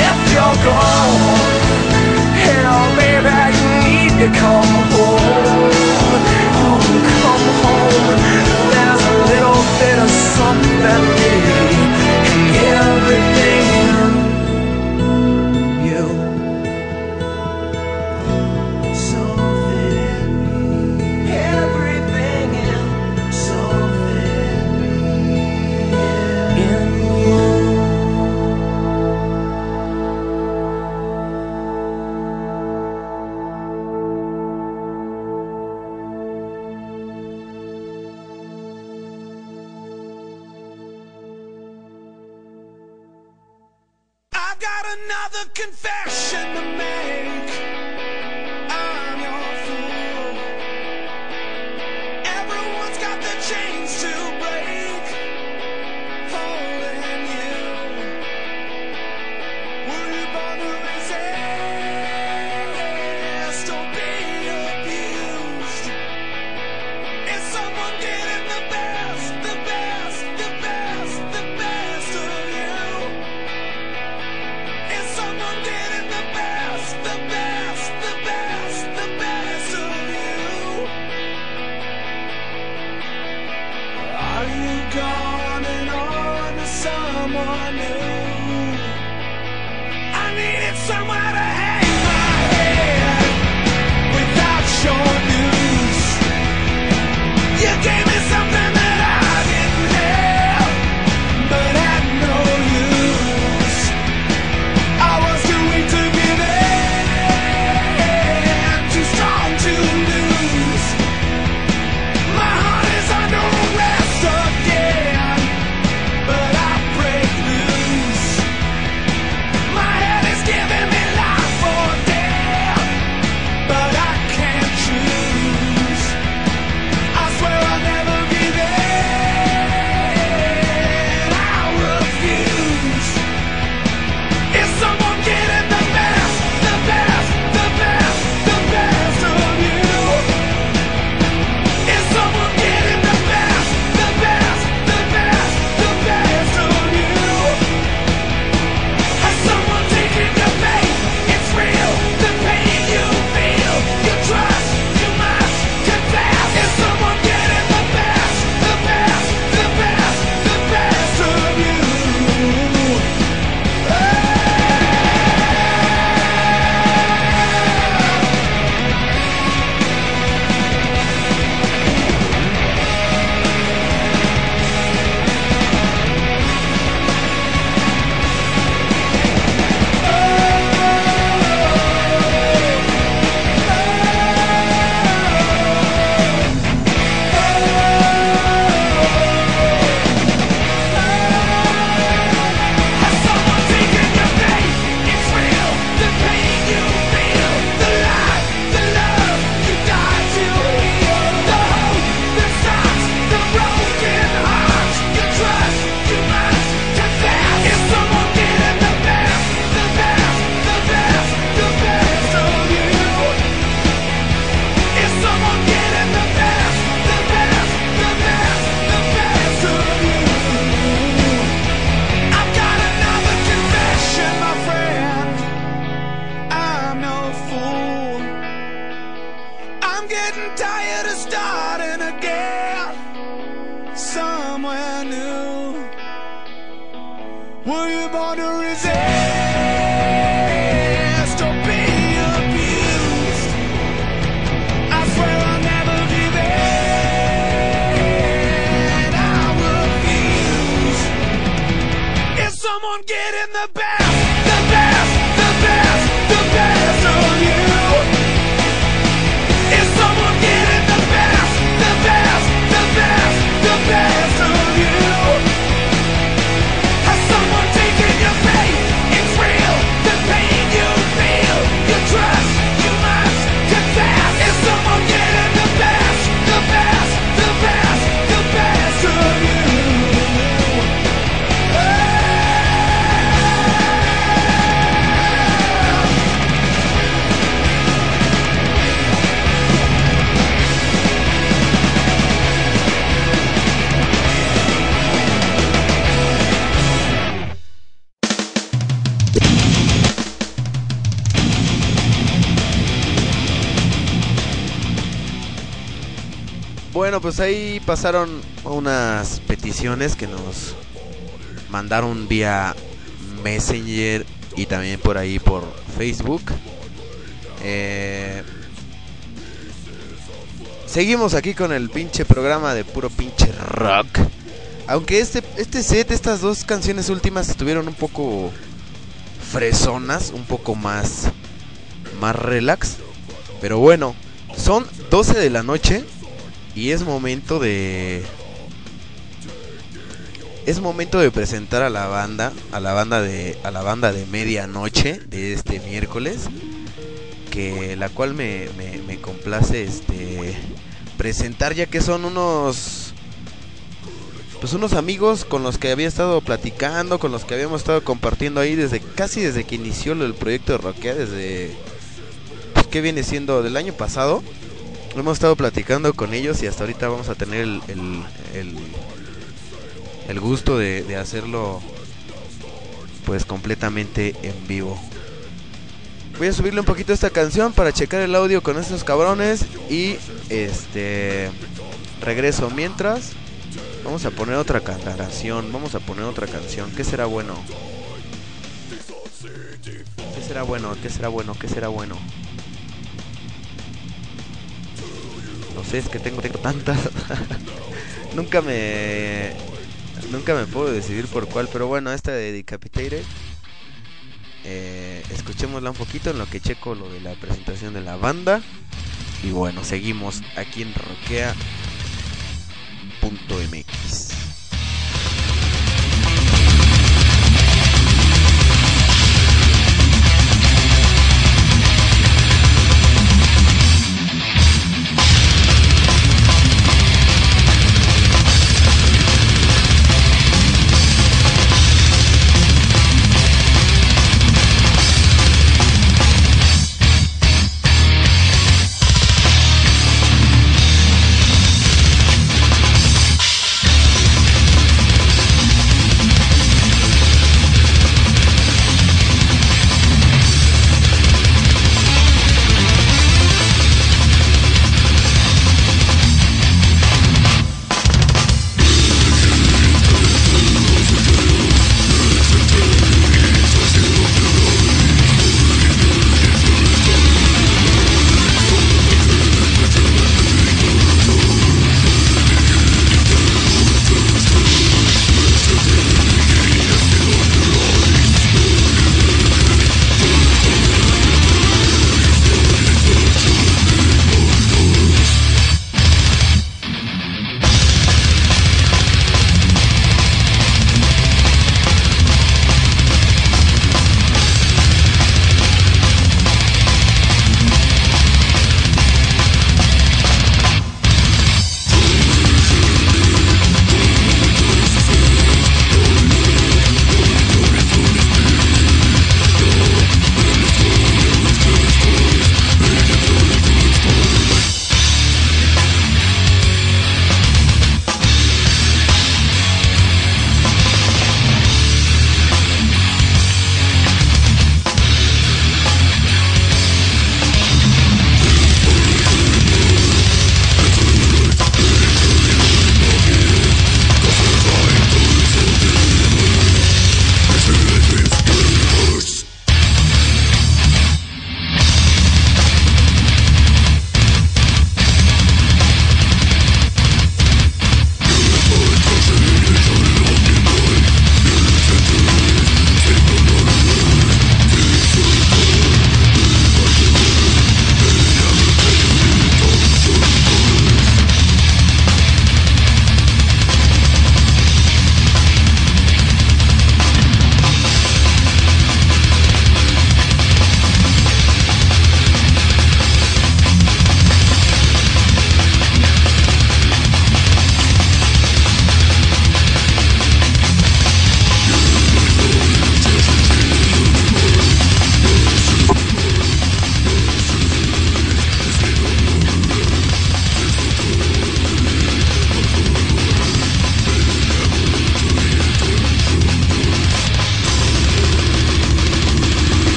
If you're gone, hell, baby, you need to come home. Oh, come home. There's a little bit of something in everything in you. Something, everything in, something in you. Someone getting the best, the best. to resist or be abused. I swear I'll never give in. I refuse. If someone get in the best, the best, the best, the best of you. If someone get in the best, the best, the best, the best of you. Bueno, pues ahí pasaron unas peticiones que nos mandaron vía Messenger y también por ahí por Facebook. Eh, seguimos aquí con el pinche programa de puro pinche rock. Aunque este, este set, estas dos canciones últimas estuvieron un poco fresonas, un poco más, más relax. Pero bueno, son doce de la noche. Y es momento de... Es momento de presentar a la banda, a la banda de a la banda de medianoche de este miércoles, que la cual me, me, me complace este presentar, ya que son unos pues unos amigos con los que había estado platicando, con los que habíamos estado compartiendo ahí desde casi desde que inició el proyecto de Roquea, desde pues, ¿qué viene siendo? Del año pasado. Hemos estado platicando con ellos y hasta ahorita vamos a tener el, el, el, el gusto de, de hacerlo pues completamente en vivo. Voy a subirle un poquito esta canción para checar el audio con estos cabrones y este regreso. Mientras vamos a poner otra canción, vamos a poner otra canción. ¿Qué será bueno? ¿Qué será bueno? ¿Qué será bueno? ¿Qué será bueno? No sé, es que tengo, tengo tantas. Nunca me Nunca me puedo decidir por cuál. Pero bueno, esta de Decapitated, eh, escuchémosla un poquito en lo que checo lo de la presentación de la banda. Y bueno, seguimos aquí en roquea punto m x.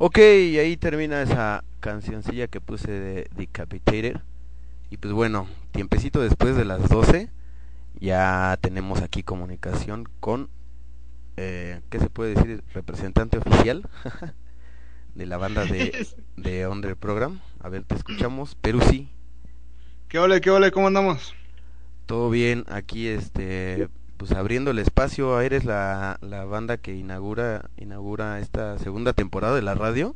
Ok, ahí termina esa cancioncilla que puse de Decapitated. Y pues bueno, tiempecito después de las doce ya tenemos aquí comunicación con, eh, ¿qué se puede decir? Representante oficial de la banda de, de Under Program. A ver, te escuchamos, Peruzzi. ¿Qué ole, qué ole, cómo andamos? Todo bien, aquí este... pues abriendo el espacio. Eres la, la banda que inaugura inaugura esta segunda temporada de la radio,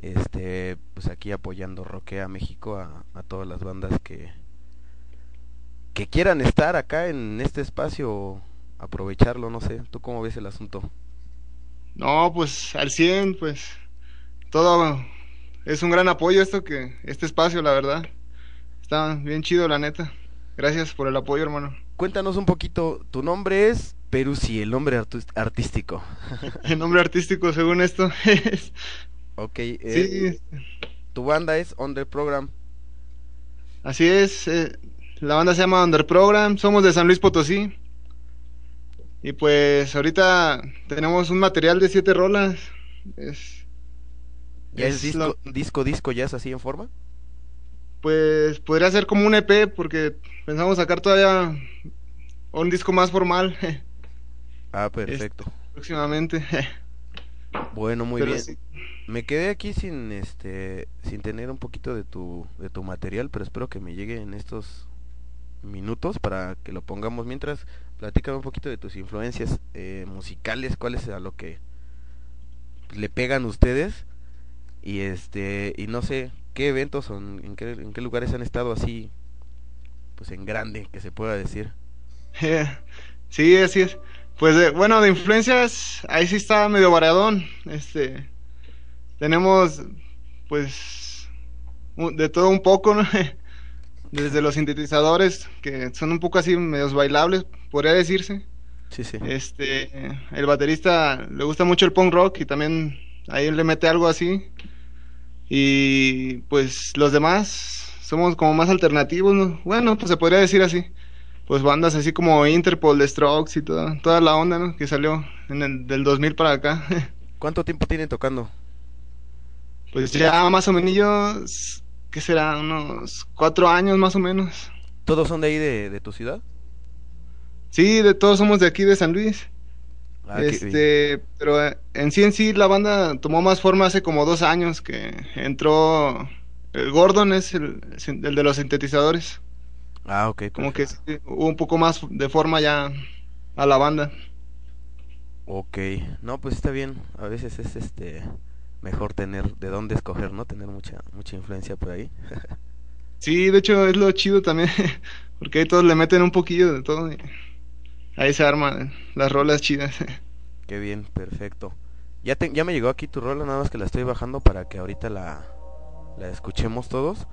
este pues aquí apoyando Roquea México a, a todas las bandas que que quieran estar acá en este espacio, aprovecharlo. No sé, ¿tú cómo ves el asunto? No, pues al cien, pues todo es un gran apoyo esto que este espacio, la verdad, está bien chido, la neta. Gracias por el apoyo, hermano. Cuéntanos un poquito, tu nombre es Peruzzi, el nombre artístico. El nombre artístico, según esto, es... Ok, eh, sí. Tu banda es Under Program. Así es, eh, la banda se llama Under Program, somos de San Luis Potosí. Y pues ahorita tenemos un material de siete rolas. Es, ¿Ya es, es disco, lo... disco, disco, ya es así en forma? Pues podría ser como un E P, porque pensamos sacar todavía un disco más formal. Ah, perfecto. Este, próximamente. Bueno, muy Pero bien. Sí. Me quedé aquí sin este sin tener un poquito de tu de tu material, pero espero que me llegue en estos minutos para que lo pongamos. Mientras, platícame un poquito de tus influencias eh, musicales, cuáles a lo que le pegan ustedes y este y no sé. ¿Qué eventos son, en qué, en qué lugares han estado así, pues en grande, que se pueda decir? Sí, así es. Pues de, bueno, de influencias, ahí sí está medio variadón. Este, tenemos, pues, de todo un poco, ¿no? Desde los sintetizadores, que son un poco así, medios bailables, podría decirse. Sí, sí. Este, el baterista le gusta mucho el punk rock y también ahí le mete algo así. Y pues los demás somos como más alternativos, ¿no? Bueno, pues se podría decir así. Pues bandas así como Interpol, The Strokes y toda, toda la onda, ¿no? Que salió en el, del dos mil para acá. ¿Cuánto tiempo tienen tocando? Pues ya más o menos, ¿qué será? Unos cuatro años más o menos. ¿Todos son de ahí, de, de tu ciudad? Sí, de todos somos de aquí, de San Luis. Ah, este, pero en sí en sí la banda tomó más forma hace como dos años que entró el Gordon, es el, el de los sintetizadores. Ah, ok. Perfecto. Como que sí, hubo un poco más de forma ya a la banda. Ok, no, pues está bien. A veces es este mejor tener de dónde escoger, ¿no? Tener mucha mucha influencia por ahí. Sí, de hecho es lo chido también, porque ahí todos le meten un poquillo de todo y... ahí se arman las rolas chidas. Qué bien, perfecto. Ya te, ya me llegó aquí tu rola, nada más que la estoy bajando para que ahorita la, la escuchemos todos.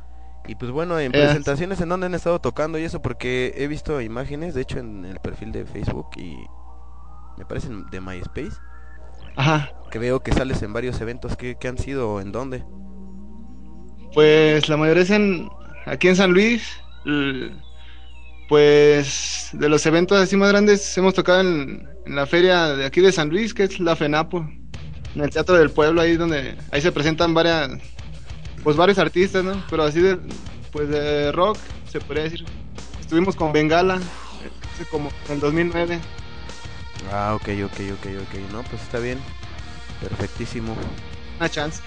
Y pues bueno, en eh, presentaciones, ¿en dónde han estado tocando y eso? Porque he visto imágenes, de hecho, en el perfil de Facebook y me parecen de MySpace. Ajá. Que veo que sales en varios eventos. ¿Qué, qué han sido o en dónde? Pues la mayoría es en, aquí en San Luis. L- Pues de los eventos así más grandes hemos tocado en, en la feria de aquí de San Luis, que es la FENAPO, en el Teatro del Pueblo, ahí donde ahí se presentan varias, pues varios artistas, ¿no? Pero así de, pues de rock, se podría decir. Estuvimos con Bengala, hace como en dos mil nueve. Ah, ok, ok, ok, ok, no, pues está bien, perfectísimo. Una chance.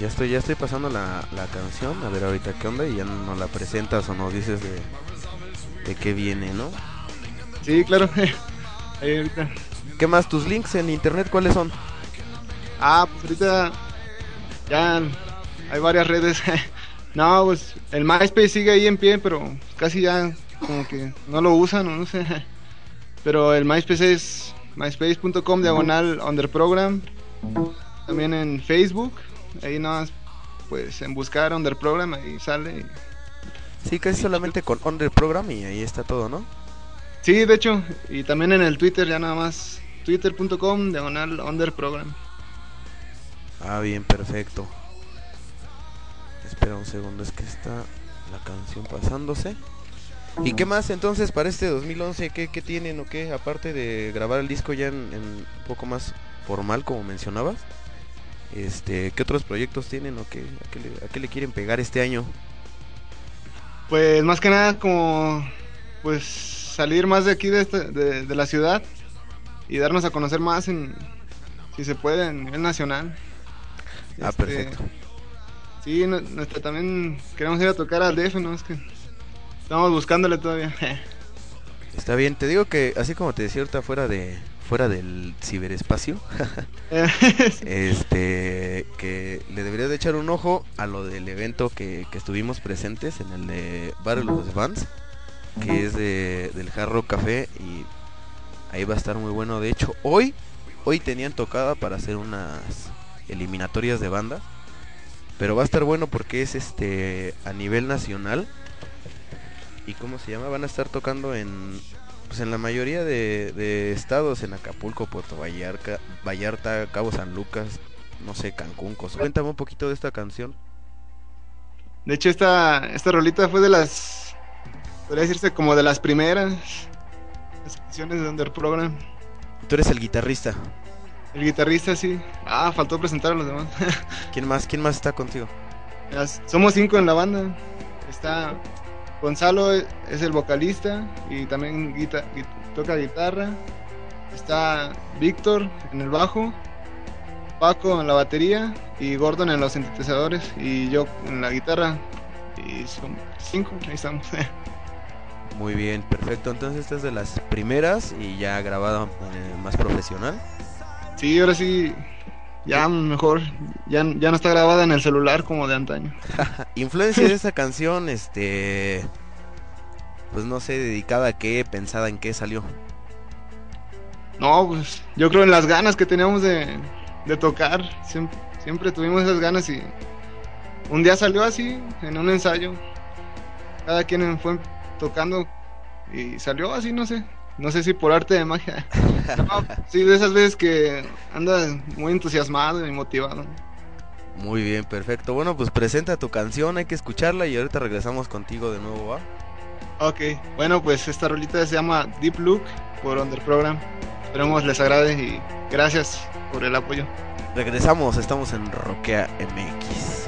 Ya estoy, ya estoy pasando la, la canción, a ver ahorita qué onda y ya nos la presentas o nos dices de... de qué viene, ¿no? Sí, claro. Ahí ahorita. ¿Qué más? ¿Tus links en internet cuáles son? Ah, pues ahorita ya hay varias redes. No, pues el MySpace sigue ahí en pie, pero casi ya como que no lo usan, o no sé. Pero el MySpace es myspace punto com diagonal Under Program. También en Facebook, ahí nada más, pues en buscar Under Program, ahí sale y... sí, casi solamente con Under Program y ahí está todo, ¿no? Sí, de hecho, y también en el Twitter, ya nada más, twitter punto com diagonal Under Program. Ah, bien, perfecto. Espera un segundo, es que está la canción pasándose. ¿Y qué más entonces para este dos mil once? ¿Qué, qué tienen o qué? Aparte de grabar el disco ya en, en un poco más formal, como mencionabas, Este, ¿qué otros proyectos tienen o qué, a, qué le, a qué le quieren pegar este año? Pues más que nada como pues salir más de aquí de, este, de, de la ciudad y darnos a conocer más en, si se puede, a nivel nacional. Ah, este, perfecto. Sí, no, nuestra, también queremos ir a tocar al D F, ¿no? Es que estamos buscándole todavía. Está bien, te digo que así como te decía ahorita fuera de fuera del ciberespacio, este, que le deberías de echar un ojo a lo del evento que, que estuvimos presentes en el de Battle of the Bands, que es de, del Hard Rock Café, y ahí va a estar muy bueno. De hecho, hoy hoy tenían tocada para hacer unas eliminatorias de banda, pero va a estar bueno porque es este a nivel nacional. Y cómo se llama, van a estar tocando en pues en la mayoría de, de estados, en Acapulco, Puerto Vallarta, Vallarta, Cabo San Lucas, no sé, Cancún, Cozumel. Cuéntame un poquito de esta canción. De hecho esta esta rolita fue de las, podría decirse como de las primeras las canciones de Under Program. Tú eres el guitarrista. El guitarrista, sí. Ah, faltó presentar a los demás. ¿Quién más? ¿Quién más está contigo? Las, somos cinco en la banda. Está Gonzalo, es el vocalista y también guita, guita, toca guitarra. Está Víctor en el bajo, Paco en la batería y Gordon en los sintetizadores y yo en la guitarra. Y son cinco, ahí estamos. Muy bien, perfecto. Entonces esta es de las primeras y ya grabada más profesional. Sí, ahora sí, ya mejor, ya, ya no está grabada en el celular como de antaño. Influencia de esa canción, este, pues no sé, dedicada a qué, pensada en qué salió. No, pues yo creo en las ganas que teníamos de, de tocar, siempre, siempre tuvimos esas ganas y un día salió así, en un ensayo, cada quien fue tocando y salió así, no sé. No sé si por arte de magia. No, sí, de esas veces que andas muy entusiasmado y motivado. Muy bien, perfecto. Bueno, pues presenta tu canción, hay que escucharla y ahorita regresamos contigo de nuevo, ¿va? Ok, bueno, pues esta rolita se llama Deep Look por Under Program. Esperemos les agrade y gracias por el apoyo. Regresamos, estamos en Roquea M X.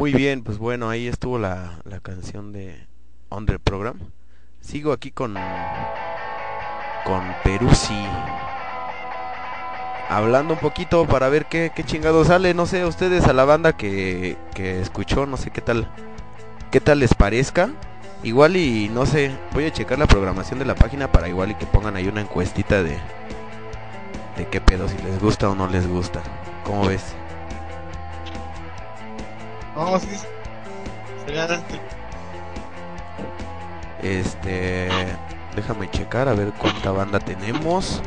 Muy bien, pues bueno, ahí estuvo la, la canción de Under Program. Sigo aquí con con Peruzzi, hablando un poquito para ver qué, qué chingado sale. No sé, ustedes a la banda que, que escuchó, no sé qué tal qué tal les parezca. Igual y no sé, voy a checar la programación de la página para igual y que pongan ahí una encuestita de de qué pedo, si les gusta o no les gusta. ¿Cómo ves? No, sí, este, déjame checar a ver cuánta banda tenemos.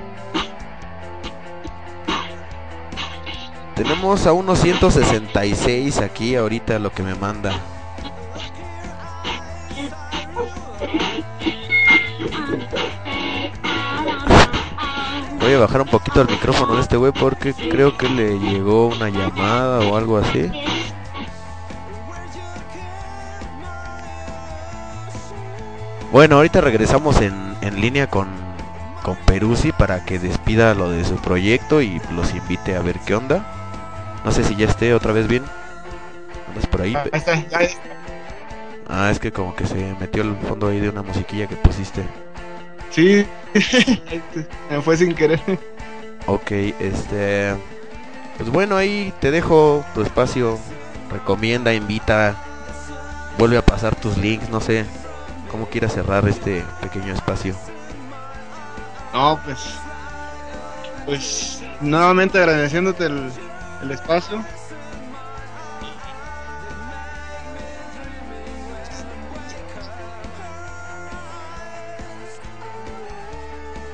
Tenemos a unos ciento sesenta y seis aquí ahorita, lo que me manda. Voy a bajar un poquito el micrófono de este güey porque creo que le llegó una llamada o algo así. Bueno, ahorita regresamos en, en línea con, con Peruzzi para que despida lo de su proyecto y los invite a ver qué onda. No sé si ya esté otra vez bien. ¿Andas por ahí? Ahí está, ya está. Ah, es que como que se metió el fondo ahí de una musiquilla que pusiste. Sí, me fue sin querer. Ok, este... pues bueno, ahí te dejo tu espacio. Recomienda, invita, vuelve a pasar tus links, no sé cómo quieras cerrar este pequeño espacio. No, pues Pues nuevamente agradeciéndote el, el espacio.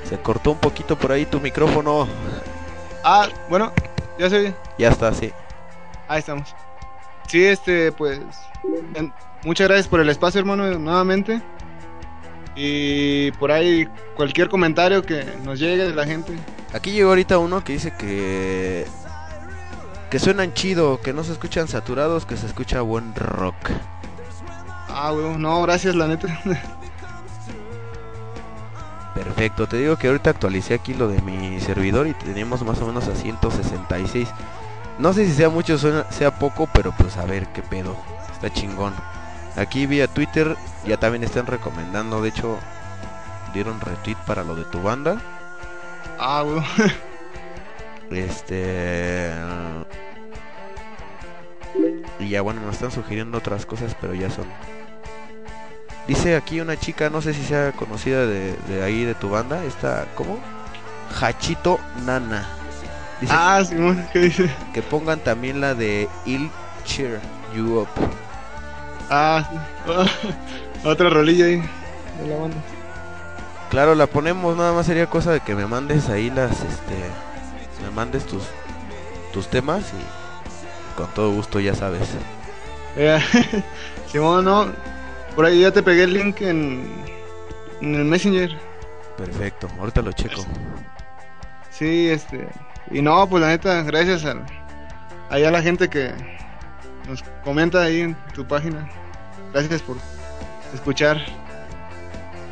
Se cortó un poquito por ahí tu micrófono. Ah, bueno, ya se... ya está, sí. Ahí estamos. Sí, este, pues en... muchas gracias por el espacio, hermano, nuevamente. Y por ahí cualquier comentario que nos llegue de la gente. Aquí llegó ahorita uno que dice que que suenan chido, que no se escuchan saturados, que se escucha buen rock. Ah, weón, no, gracias, la neta. Perfecto, te digo que ahorita actualicé aquí lo de mi servidor y tenemos más o menos a ciento sesenta y seis. No sé si sea mucho o sea poco, pero pues a ver qué pedo. Está chingón. Aquí vía Twitter ya también están recomendando, de hecho dieron retweet para lo de tu banda. Ah, bueno. Este... y ya bueno, nos están sugiriendo otras cosas, pero ya son... Dice aquí una chica, no sé si sea conocida de, de ahí de tu banda, esta, ¿cómo? Hachito Nana. Dice, ah, Simón, ¿qué dice? Que pongan también la de Il Cheer You Up. Ah, otra rolilla ahí de la banda. Claro, la ponemos, nada más sería cosa de que me mandes ahí las, este, me mandes tus tus temas y con todo gusto, ya sabes. Eh, Simón, no, por ahí ya te pegué el link en, en el Messenger. Perfecto, ahorita lo checo. Sí, este, y no, pues la neta, gracias a, a la gente que nos comenta ahí en tu página. Gracias por escuchar.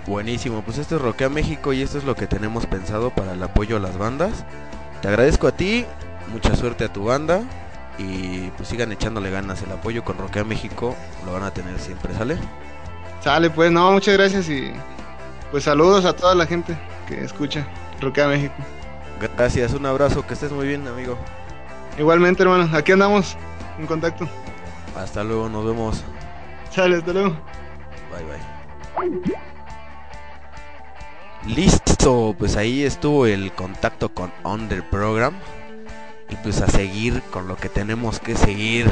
Buenísimo, pues esto es Roquea México y esto es lo que tenemos pensado para el apoyo a las bandas. Te agradezco a ti, mucha suerte a tu banda y pues sigan echándole ganas. El apoyo con Roquea México lo van a tener siempre, ¿sale? Sale, pues, no, muchas gracias y pues saludos a toda la gente que escucha Roquea México. Gracias, un abrazo, que estés muy bien, amigo. Igualmente, hermano, aquí andamos en contacto. Hasta luego, nos vemos. Sale, hasta luego. Bye, bye. Listo, pues ahí estuvo el contacto con Under Program. Y pues a seguir con lo que tenemos que seguir.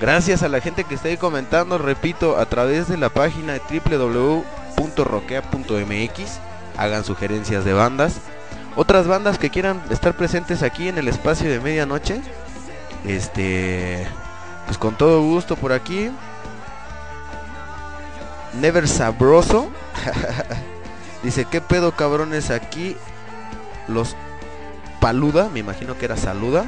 Gracias a la gente que está ahí comentando, repito, a través de la página doble u doble u doble u punto roquea punto m x. Hagan sugerencias de bandas, otras bandas que quieran estar presentes aquí en el espacio de medianoche. Este, pues con todo gusto por aquí. Never Sabroso dice, ¿qué pedo, cabrones? Aquí los Paluda, me imagino que era Saluda.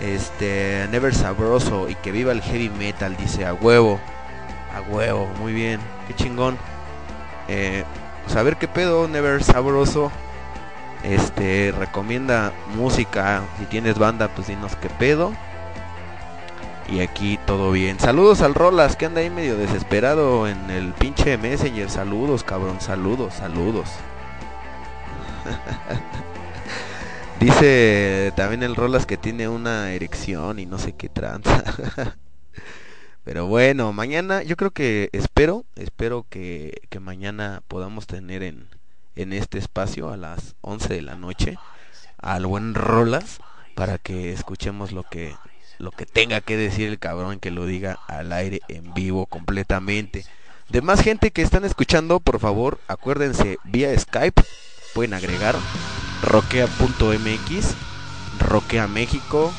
Este, Never Sabroso, y que viva el heavy metal, dice. A huevo, a huevo, muy bien, qué chingón. Eh, pues a ver qué pedo, Never Sabroso. Este, recomienda música. Si tienes banda, pues dinos qué pedo. Y aquí todo bien. Saludos al Rolas, que anda ahí medio desesperado en el pinche Messenger. Saludos, cabrón, saludos, saludos. Dice también el Rolas que tiene una erección y no sé qué tranza. Pero bueno, mañana yo creo que espero, espero que, que mañana podamos tener en, en este espacio a las once de la noche al buen Rolas, para que escuchemos lo que lo que tenga que decir el cabrón, que lo diga al aire en vivo completamente. De más gente que están escuchando, por favor, acuérdense, vía Skype pueden agregar roquea punto m x, Roquea México,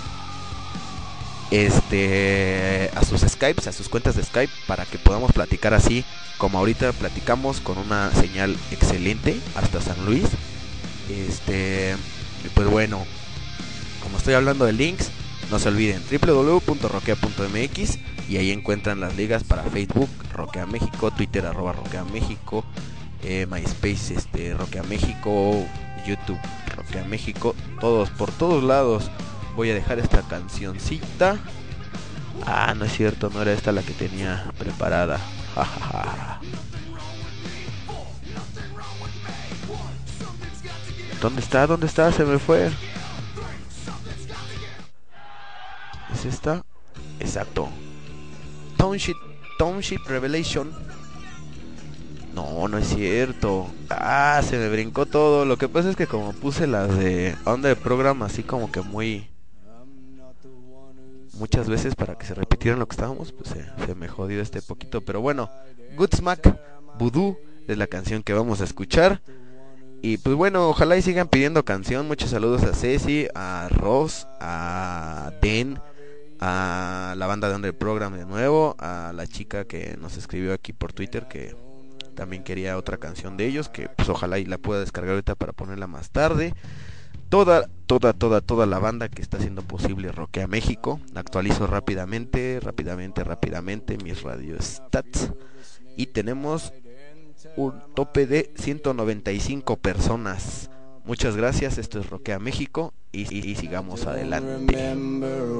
este, a sus Skypes, a sus cuentas de Skype, para que podamos platicar así como ahorita platicamos, con una señal excelente hasta San Luis. Este, pues bueno, como estoy hablando de links, no se olviden doble u doble u doble u punto roquea punto m x, y ahí encuentran las ligas para Facebook, Roquea México, Twitter, arroba Roquea México, eh, MySpace, este, Roquea México, YouTube, Roquea México, todos, por todos lados. Voy a dejar esta cancioncita. Ah, no es cierto, no era esta la que tenía preparada. Ja, ja, ja. ¿Dónde está? ¿Dónde está? Se me fue. ¿Es esta? Exacto. Township, Township Revelation. No, no es cierto. Ah, se me brincó todo. Lo que pasa es que como puse las de onda de programa así como que muy... muchas veces para que se repitieran lo que estábamos, pues se, se me jodió este poquito. Pero bueno, Goodsmack, Voodoo es la canción que vamos a escuchar. Y pues bueno, ojalá y sigan pidiendo canción. Muchos saludos a Ceci, a Ross, a Den, a la banda de Under Program de nuevo, a la chica que nos escribió aquí por Twitter que... también quería otra canción de ellos, que pues ojalá y la pueda descargar ahorita para ponerla más tarde. Toda, toda, toda, toda la banda que está haciendo posible Roquea México. Actualizo rápidamente, rápidamente, rápidamente mis radio stats. Y tenemos un tope de ciento noventa y cinco personas. Muchas gracias, esto es Roquea México y, y, y sigamos adelante. Remember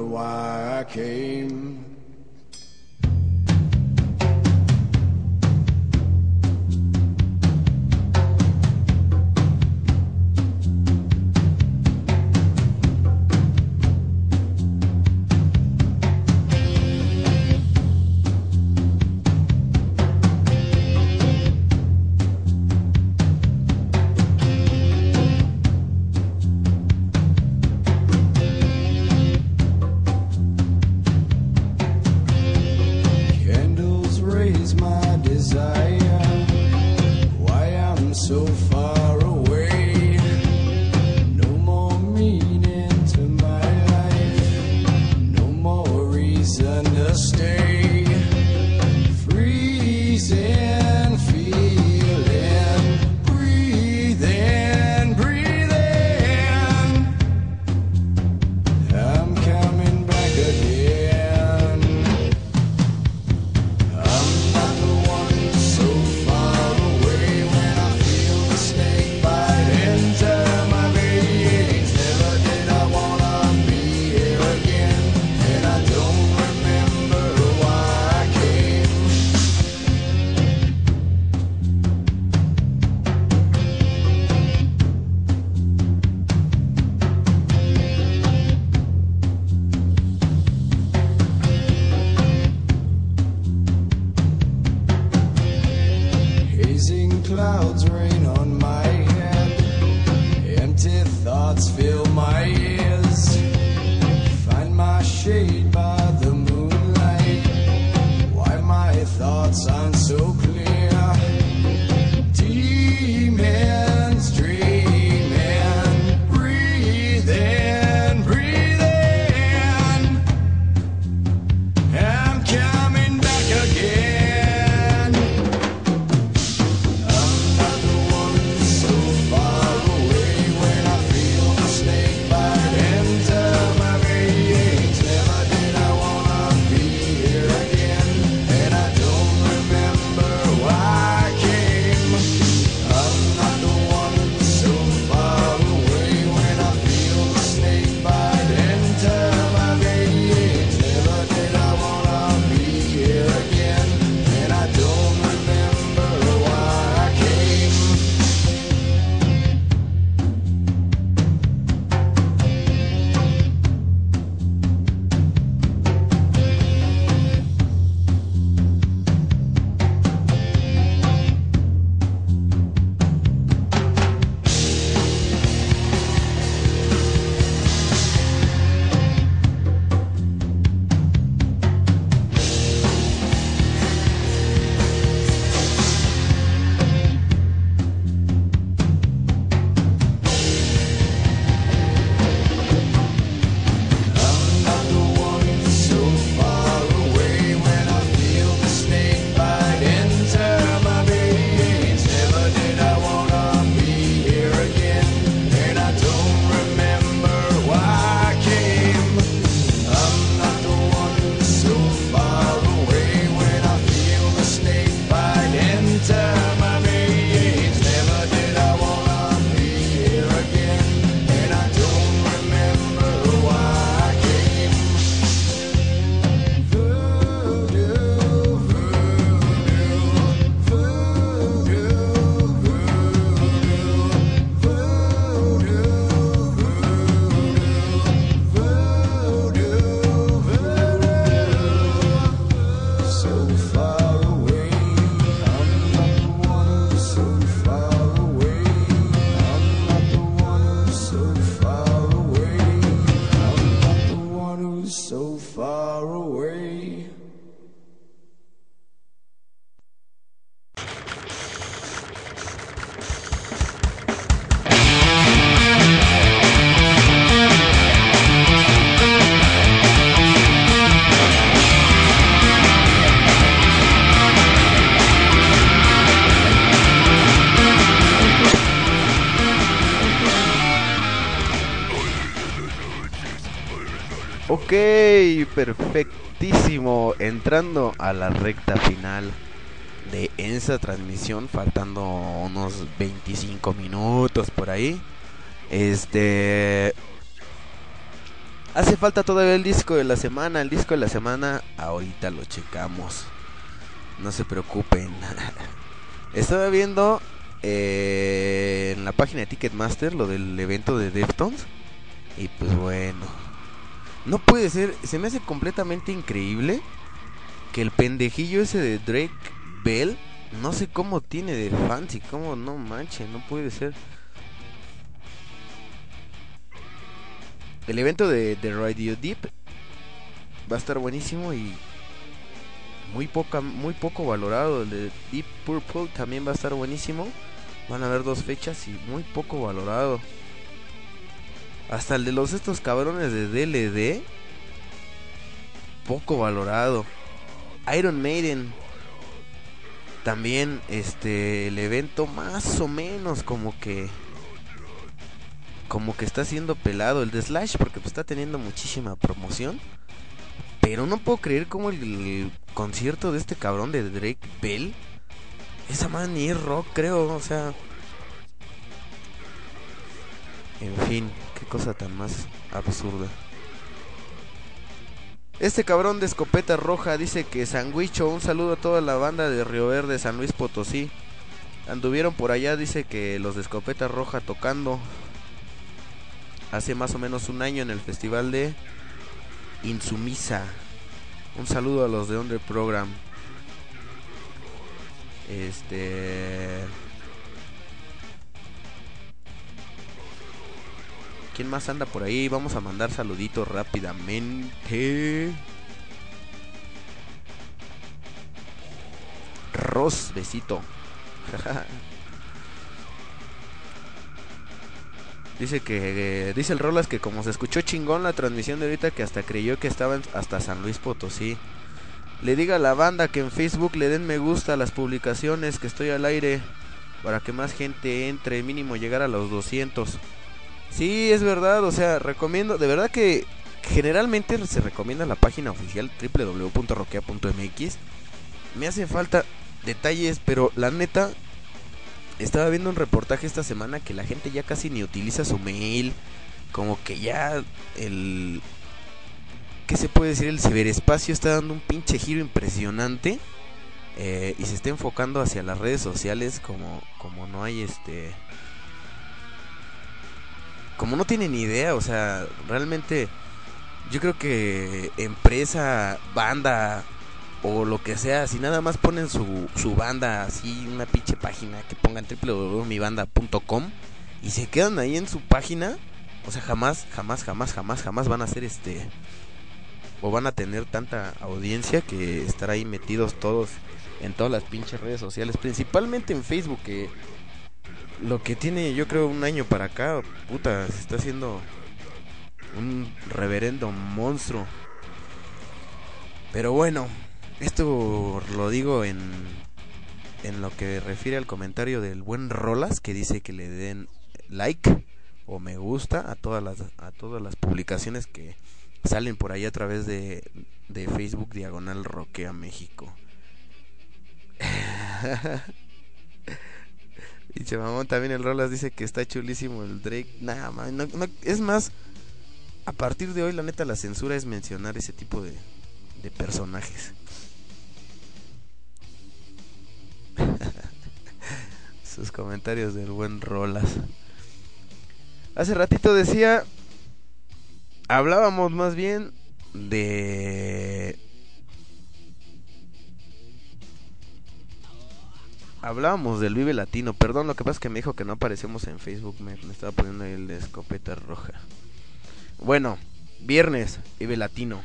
Ok, perfectísimo. Entrando a la recta final de esta transmisión, faltando unos veinticinco minutos por ahí. Este... hace falta todavía el disco de la semana. El disco de la semana ahorita lo checamos, no se preocupen. Estaba viendo eh, en la página de Ticketmaster lo del evento de Deftones. Y pues bueno, no puede ser, se me hace completamente increíble que el pendejillo ese de Drake Bell, no sé cómo tiene de fancy, cómo no manche, no puede ser. El evento de, de Radio Deep va a estar buenísimo y muy poca, muy poco valorado. El de Deep Purple también va a estar buenísimo. Van a haber dos fechas y muy poco valorado. Hasta el de los estos cabrones de D L D, poco valorado. Iron Maiden también, este, el evento más o menos como que como que está siendo pelado. El de Slash porque pues está teniendo muchísima promoción, pero no puedo creer como el, el concierto de este cabrón de Drake Bell, esa man ni es rock, creo, o sea, en fin, qué cosa tan más absurda. Este cabrón de Escopeta Roja dice que Sandwicho, un saludo a toda la banda de Río Verde, San Luis Potosí. Anduvieron por allá, dice que los de Escopeta Roja tocando hace más o menos un año en el festival de Insumisa. Un saludo a los de Under Program. Este... ¿quién más anda por ahí? Vamos a mandar saluditos rápidamente. Ross, besito. Dice que... Eh, dice el Rolas que como se escuchó chingón la transmisión de ahorita, que hasta creyó que estaban hasta San Luis Potosí. Le diga a la banda que en Facebook le den me gusta a las publicaciones, que estoy al aire, para que más gente entre, mínimo llegar a los doscientos. Sí, es verdad, o sea, recomiendo, de verdad que generalmente se recomienda la página oficial doble u doble u doble u punto roquea punto m x. Me hace falta detalles, pero la neta, estaba viendo un reportaje esta semana que la gente ya casi ni utiliza su mail. Como que ya el... ¿qué se puede decir? El ciberespacio está dando un pinche giro impresionante, eh, y se está enfocando hacia las redes sociales como, como no hay este... como no tienen idea, o sea, realmente yo creo que empresa, banda o lo que sea, si nada más ponen su, su banda, así una pinche página, que pongan doble u doble u doble u punto mi banda punto com y se quedan ahí en su página, o sea, jamás, jamás, jamás, jamás, jamás van a ser este, o van a tener tanta audiencia que estar ahí metidos todos en todas las pinches redes sociales, principalmente en Facebook, que... lo que tiene, yo creo, un año para acá, puta, se está haciendo un reverendo monstruo. Pero bueno, esto lo digo en en lo que refiere al comentario del buen Rolas, que dice que le den like o me gusta a todas las a todas las publicaciones que salen por ahí a través de de Facebook diagonal Roquea México. Y chamamón, también el Rolas dice que está chulísimo el Drake. Nah, man, no, no, es más, a partir de hoy la neta la censura es mencionar ese tipo de, de personajes. Sus comentarios del buen Rolas. Hace ratito decía, hablábamos más bien de... hablábamos del Vive Latino, perdón, lo que pasa es que me dijo que no aparecemos en Facebook, me, me estaba poniendo ahí el de Escopeta Roja. Bueno, viernes, Vive Latino.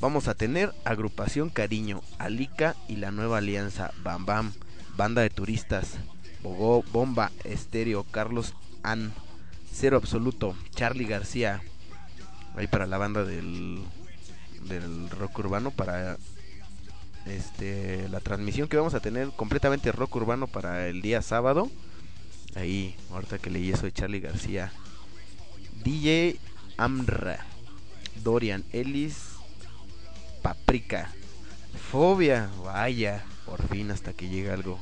Vamos a tener Agrupación Cariño, Alica y la Nueva Alianza, Bam Bam, Banda de Turistas, Bogó, Bomba Estéreo, Carlos An, Cero Absoluto, Charly García. Ahí para la banda del, del rock urbano, para... este, la transmisión que vamos a tener completamente rock urbano para el día sábado. Ahí, ahorita que leí eso de Charly García. D J Amra, Dorian Ellis, Paprika, Fobia, vaya, por fin hasta que llega algo.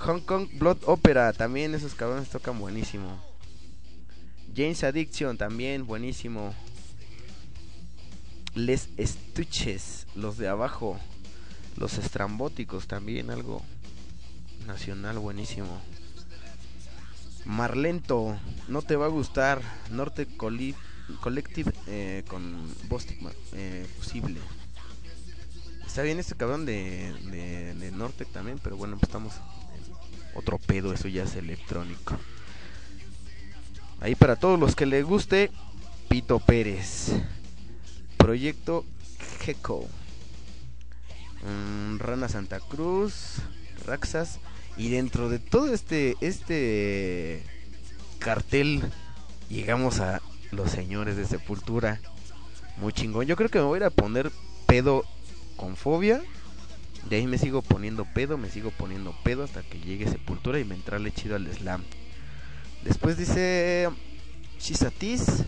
Hong Kong Blood Opera, también esos cabrones tocan buenísimo. James Addiction, también buenísimo. Les Estuches, los de abajo, los Estrambóticos, también algo nacional buenísimo. Marlento, no te va a gustar. Norte Coli Collective eh, con voz eh, posible. Está bien este cabrón de, de, de Nortec también, pero bueno, pues estamos en otro pedo, eso ya es electrónico. Ahí para todos los que les guste, Pito Pérez. Proyecto Gecko. Um, Rana Santa Cruz, Raxas. Y dentro de todo este, este cartel, llegamos a los señores de Sepultura. Muy chingón. Yo creo que me voy a ir a poner pedo con Fobia, de ahí me sigo poniendo pedo, me sigo poniendo pedo hasta que llegue Sepultura y me entrarle chido al slam. Después dice Chisatis,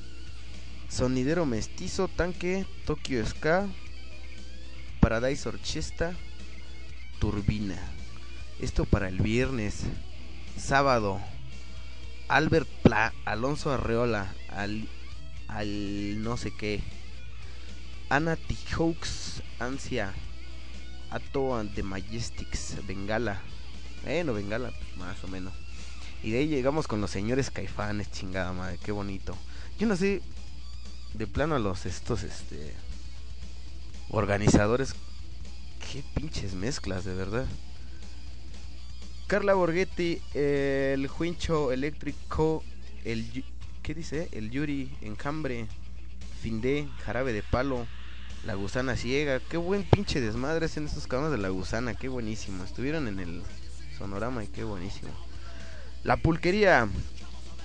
Sonidero Mestizo, Tanque, Tokyo Ska, Paradise Orchestra, Turbina. Esto para el viernes. Sábado, Albert Pla, Alonso Arreola, al, al no sé qué, Ana Tijoux, Ansia, Ato ante Majestics, Bengala. Bueno, Bengala, pues más o menos. Y de ahí llegamos con los señores Caifanes, chingada madre, qué bonito. Yo no sé, de plano a los estos este organizadores, qué pinches mezclas, de verdad. Carla Borghetti, el Juincho Eléctrico, el ¿qué dice? El Yuri, Enjambre, Finde, Jarabe de Palo, La Gusana Ciega. Qué buen pinche desmadre hacen estos cabrones de La Gusana, qué buenísimo. Estuvieron en el Sonorama y qué buenísimo. La Pulquería,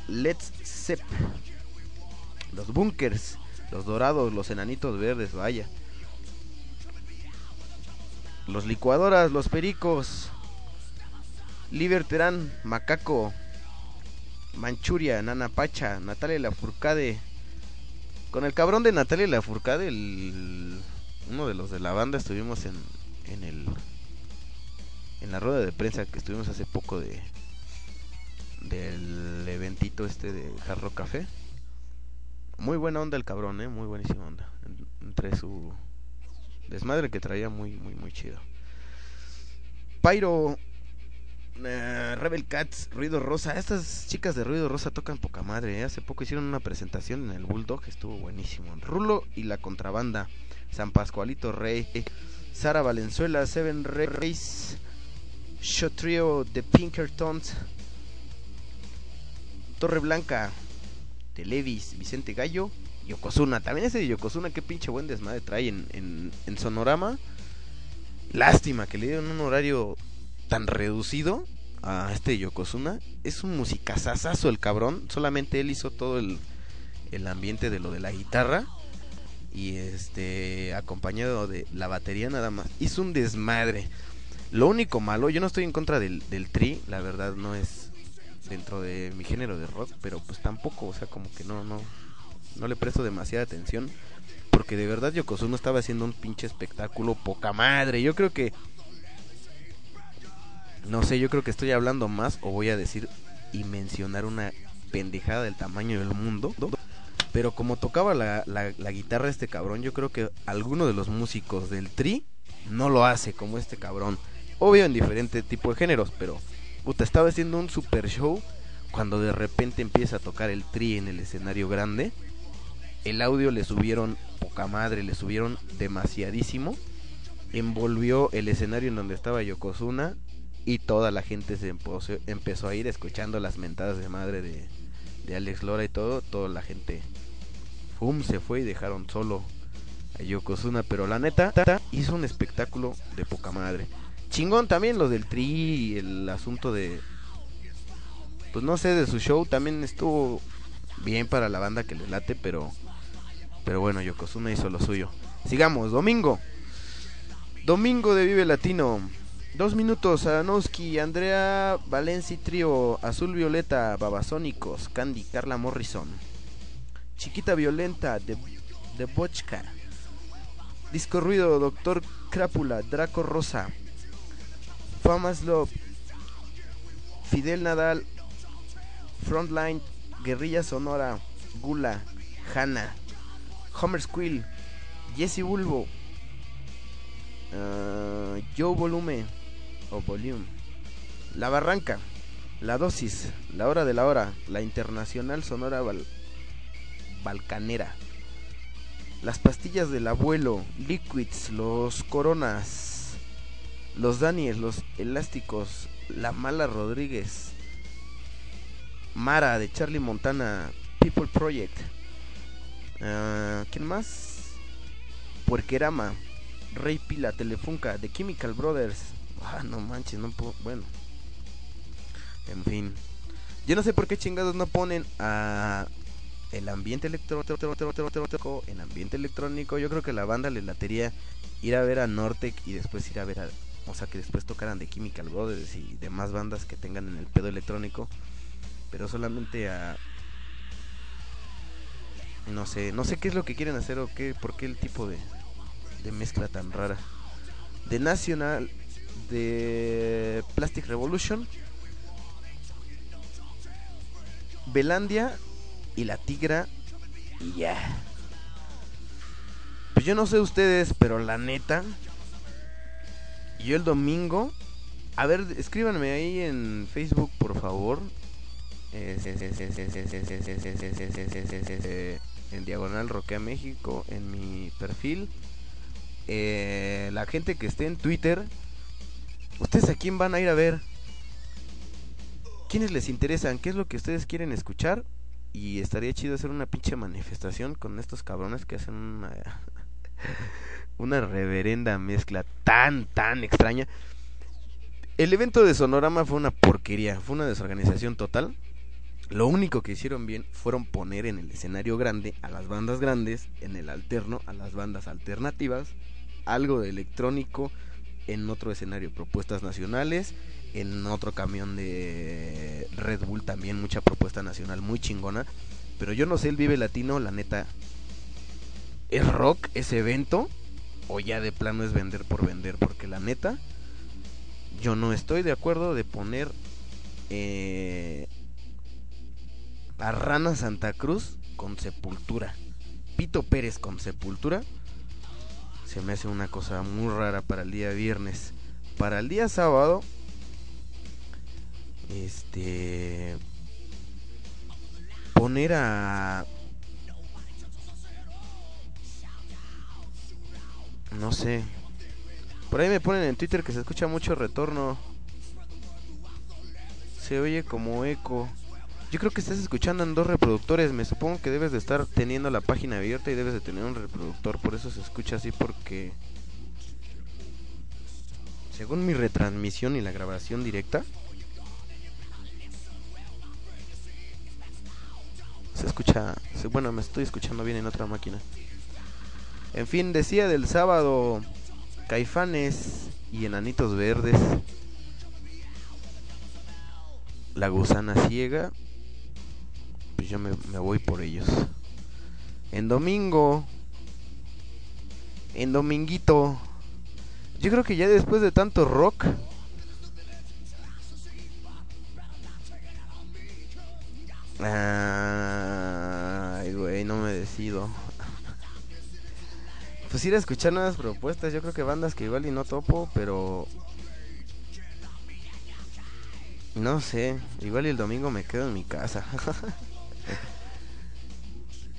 Let's Zep, Los Bunkers, Los Dorados, Los Enanitos Verdes, vaya. Los Licuadoras, Los Pericos, Liberterán, Macaco, Manchuria, Nana Pacha, Natalia Lafourcade. Con el cabrón de Natalia Lafourcade, el, uno de los de la banda, estuvimos en, en el en la rueda de prensa que estuvimos hace poco de del eventito este de Hard Rock Café. Muy buena onda el cabrón, eh, muy buenísima onda. Entre su desmadre que traía, muy muy muy chido. Pyro, eh, Rebel Cats, Ruido Rosa. Estas chicas de Ruido Rosa tocan poca madre, ¿eh? Hace poco hicieron una presentación en el Bulldog, estuvo buenísimo. Rulo y la Contrabanda, San Pascualito Rey, Sara Valenzuela, Seven Rays, Show Trio, The Pinkertons, Torre Blanca, Televis, Vicente Gallo, Yokozuna. También ese de Yokozuna, qué pinche buen desmadre trae en, en, en Sonorama. Lástima que le dieron un horario tan reducido a este Yokozuna. Es un musicazazazo el cabrón. Solamente él hizo todo el, el ambiente de lo de la guitarra, y este acompañado de la batería nada más. Hizo un desmadre. Lo único malo, yo no estoy en contra del, del Tri, la verdad no es dentro de mi género de rock, pero pues tampoco, o sea, como que no no no le presto demasiada atención, porque de verdad Yokozuna estaba haciendo un pinche espectáculo poca madre. Yo creo que no sé, yo creo que estoy hablando más, o voy a decir y mencionar una pendejada del tamaño del mundo, pero como tocaba la, la, la guitarra este cabrón, yo creo que alguno de los músicos del Tri no lo hace como este cabrón. Obvio, en diferente tipo de géneros, pero puta, estaba haciendo un super show cuando de repente empieza a tocar el Tri en el escenario grande. El audio le subieron poca madre, le subieron demasiadísimo. Envolvió el escenario en donde estaba Yokozuna, y toda la gente se empose, empezó a ir escuchando las mentadas de madre de, de Alex Lora y todo. Toda la gente, fum, se fue y dejaron solo a Yokozuna. Pero la neta, hizo un espectáculo de poca madre. Chingón también lo del Tri, y el asunto de, pues no sé, de su show. También estuvo bien para la banda que le late, pero, pero bueno, Yokozuna hizo lo suyo. Sigamos, domingo. Domingo de Vive Latino. Dos minutos, Aranowski, Andrea Valenci Trío, Azul Violeta, Babasónicos, Candy, Carla Morrison, Chiquita Violenta de, de Bochka, Disco Ruido, Doctor Crápula, Draco Rosa, Famas Love, Fidel Nadal, Frontline, Guerrilla Sonora, Gula, Hanna, Homer Squill, Jesse Bulbo, uh, Joe Volume o Volume, La Barranca, La Dosis, La Hora de la Hora, La Internacional Sonora Bal Balcanera, Las Pastillas del Abuelo, Liquids, Los Coronas, Los Daniels, Los Elásticos, La Mala Rodríguez, Mara de Charlie Montana, People Project, uh, ¿quién más? Puerquerama, Rey Pila, Telefunka, The Chemical Brothers. Ah, no manches, no puedo, bueno, en fin, yo no sé por qué chingados no ponen a el ambiente electrónico en ambiente electrónico. Yo creo que la banda le latería ir a ver a Nortec y después ir a ver a, o sea, que después tocaran de Chemical Brothers y demás bandas que tengan en el pedo electrónico, pero solamente a, no sé, no sé qué es lo que quieren hacer o qué, por qué el tipo de de mezcla tan rara. De National, de Plastic Revolution, Belandia y La Tigra y ya. Pues yo no sé ustedes, pero la neta, yo el domingo, a ver, escríbanme ahí en Facebook, por favor, en diagonal Roquea México, en mi perfil. Eh, la gente que esté en Twitter, ¿ustedes a quién van a ir a ver? ¿Quiénes les interesan? ¿Qué es lo que ustedes quieren escuchar? Y estaría chido hacer una pinche manifestación con estos cabrones que hacen una, una reverenda mezcla tan, tan extraña. El evento de Sonorama fue una porquería, fue una desorganización total. Lo único que hicieron bien fueron poner en el escenario grande a las bandas grandes, en el alterno a las bandas alternativas, algo de electrónico en otro escenario, propuestas nacionales, en otro camión de Red Bull también mucha propuesta nacional muy chingona. Pero yo no sé, el Vive Latino, la neta, ¿es rock ese evento? O ya de plano es vender por vender, porque la neta, yo no estoy de acuerdo de poner eh... a Rana Santa Cruz con Sepultura, Pito Pérez con Sepultura. Se me hace una cosa muy rara para el día viernes. Para el día sábado, Este poner a, no sé, por ahí me ponen en Twitter que se escucha mucho retorno, se oye como eco. Yo creo que estás escuchando en dos reproductores. Me supongo que debes de estar teniendo la página abierta y debes de tener un reproductor, por eso se escucha así, porque según mi retransmisión y la grabación directa, se escucha, bueno, me estoy escuchando bien en otra máquina. En fin, decía del sábado, Caifanes y Enanitos Verdes, La Gusana Ciega. Pues yo me, me voy por ellos. En domingo, en dominguito, yo creo que ya después de tanto rock, ay, güey, no me decido. Pues ir a escuchar nuevas propuestas. Yo creo que bandas que igual y no topo, pero no sé, igual el domingo me quedo en mi casa.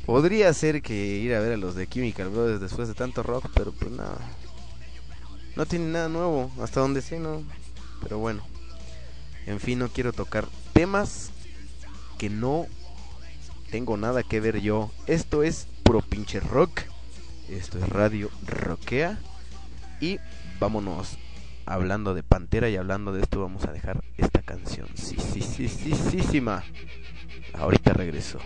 Podría ser que ir a ver a los de Chemical Brothers después de tanto rock, pero pues nada, no tiene nada nuevo, hasta donde sé, no. Pero bueno, en fin, no quiero tocar temas que no tengo nada que ver yo. Esto es puro pinche rock, esto es Radio Roquea. Y vámonos. Hablando de Pantera y hablando de esto, vamos a dejar esta canción. Sí, sí, sí, sí, sí, sí, ma. Ahorita regreso.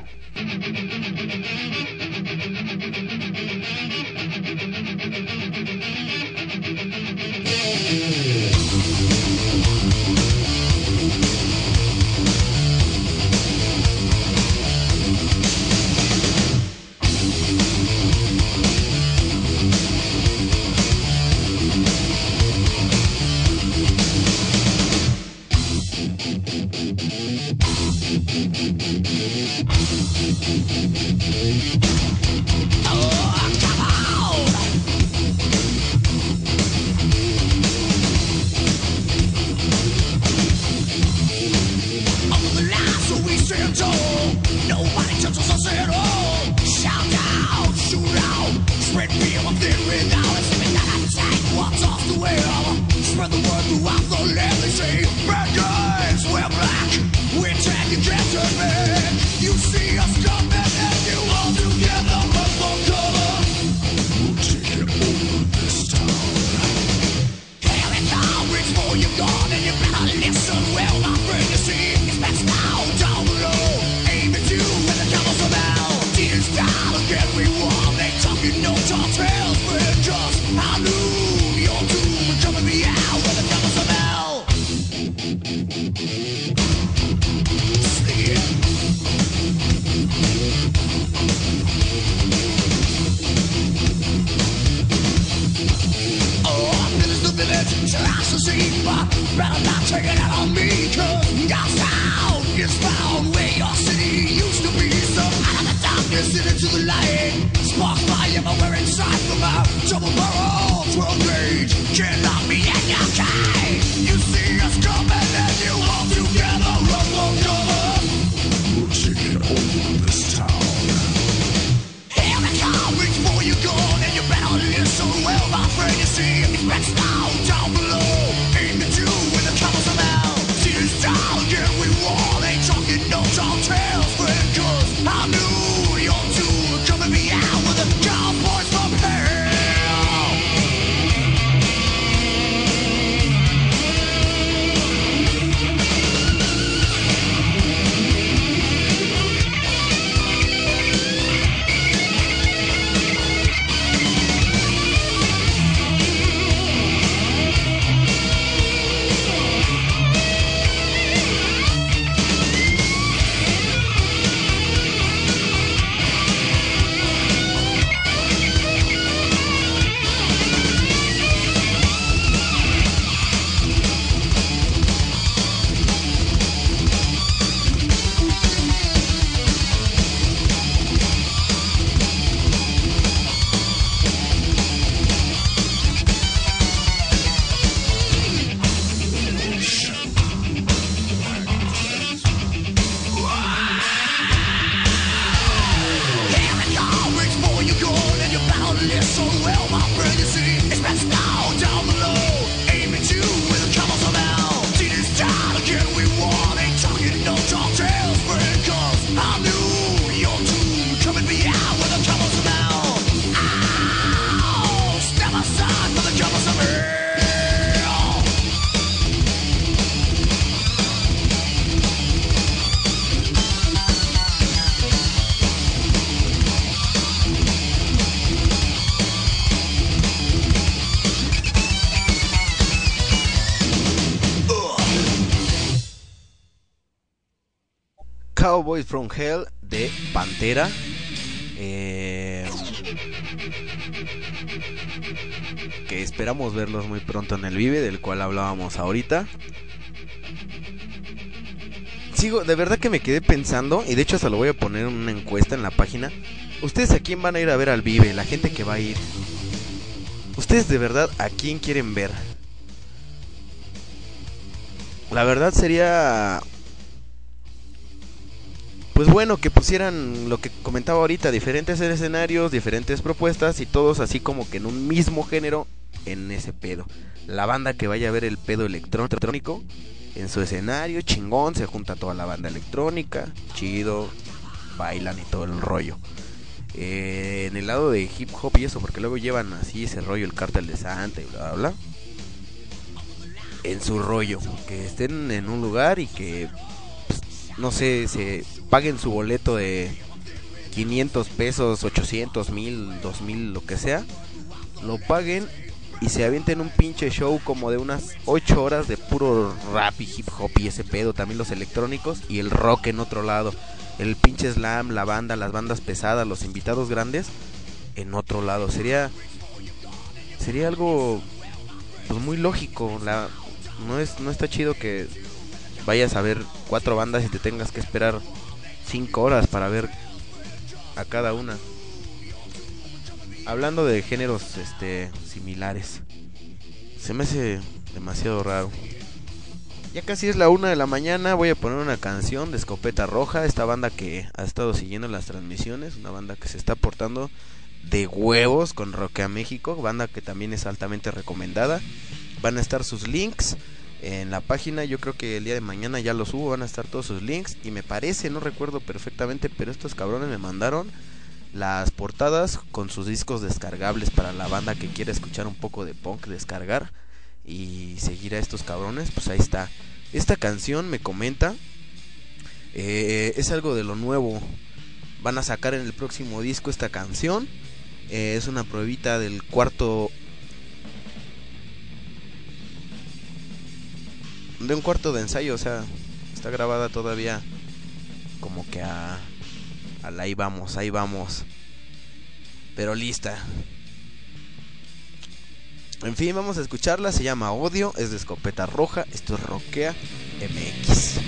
Cowboys from Hell de Pantera. Eh, que esperamos verlos muy pronto en el Vive, del cual hablábamos ahorita. Sigo, de verdad que me quedé pensando, y de hecho hasta lo voy a poner en una encuesta en la página. ¿Ustedes a quién van a ir a ver al Vive? La gente que va a ir. ¿Ustedes de verdad a quién quieren ver? La verdad sería... pues bueno, que pusieran lo que comentaba ahorita, diferentes escenarios, diferentes propuestas y todos así como que en un mismo género, en ese pedo. La banda que vaya a ver el pedo electrónico en su escenario, chingón, se junta toda la banda electrónica, chido, bailan y todo el rollo. Eh, en el lado de hip hop y eso, porque luego llevan así ese rollo, el Cártel de Santa y bla, bla, bla. En su rollo, que estén en un lugar y que... no sé, se paguen su boleto de quinientos pesos, ochocientos, mil, dos mil, lo que sea. Lo paguen y se avienten un pinche show como de unas ocho horas de puro rap y hip hop y ese pedo. También los electrónicos y el rock en otro lado. El pinche slam, la banda, las bandas pesadas, los invitados grandes en otro lado. Sería, sería algo pues muy lógico. La, no, es, no está chido que... vayas a ver cuatro bandas y te tengas que esperar cinco horas para ver a cada una. Hablando de géneros este similares, se me hace demasiado raro. Ya casi es la una de la mañana. Voy a poner una canción de Escopeta Roja, esta banda que ha estado siguiendo las transmisiones, una banda que se está portando de huevos con Roquea México, banda que también es altamente recomendada. Van a estar sus links en la página, yo creo que el día de mañana ya lo subo, van a estar todos sus links. Y me parece, no recuerdo perfectamente, pero estos cabrones me mandaron las portadas con sus discos descargables para la banda que quiera escuchar un poco de punk, descargar y seguir a estos cabrones. Pues ahí está, esta canción me comenta, eh, es algo de lo nuevo, van a sacar en el próximo disco esta canción. Eh, es una pruebita del cuarto, de un cuarto de ensayo, o sea, está grabada todavía como que a, a la ahí vamos, ahí vamos, pero lista. En fin, vamos a escucharla, se llama Odio, es de Escopeta Roja, esto es Roquea M X.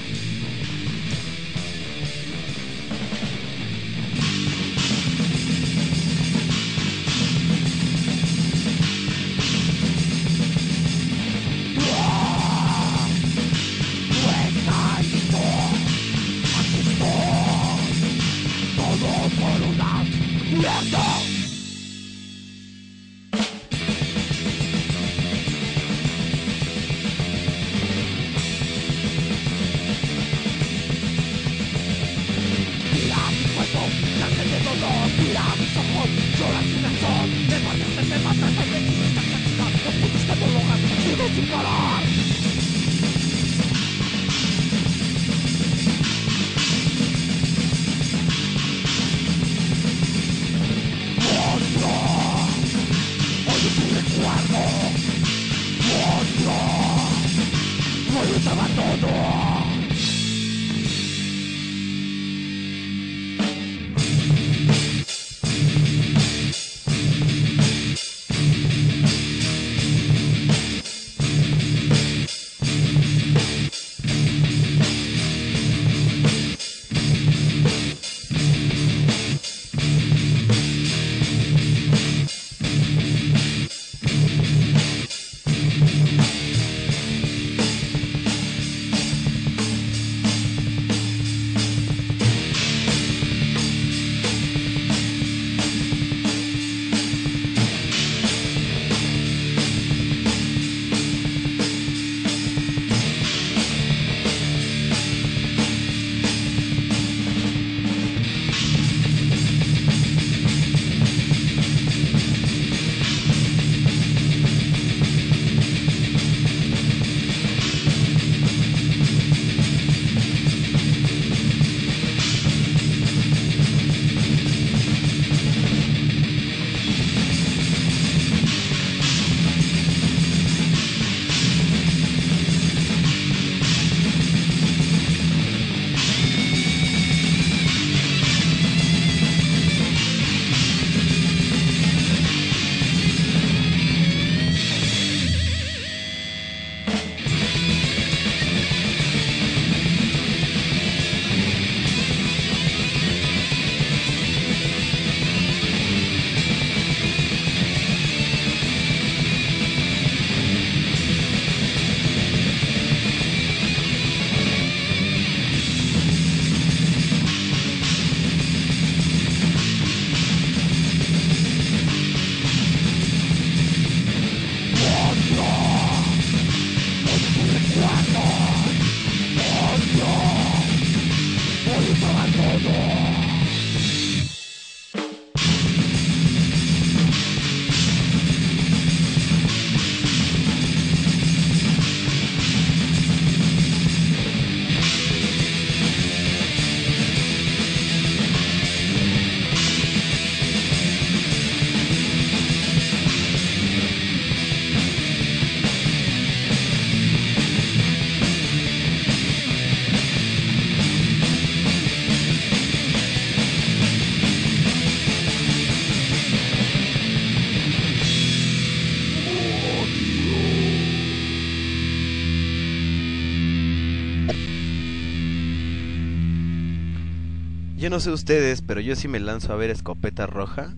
Yo no sé ustedes, pero yo sí me lanzo a ver Escopeta Roja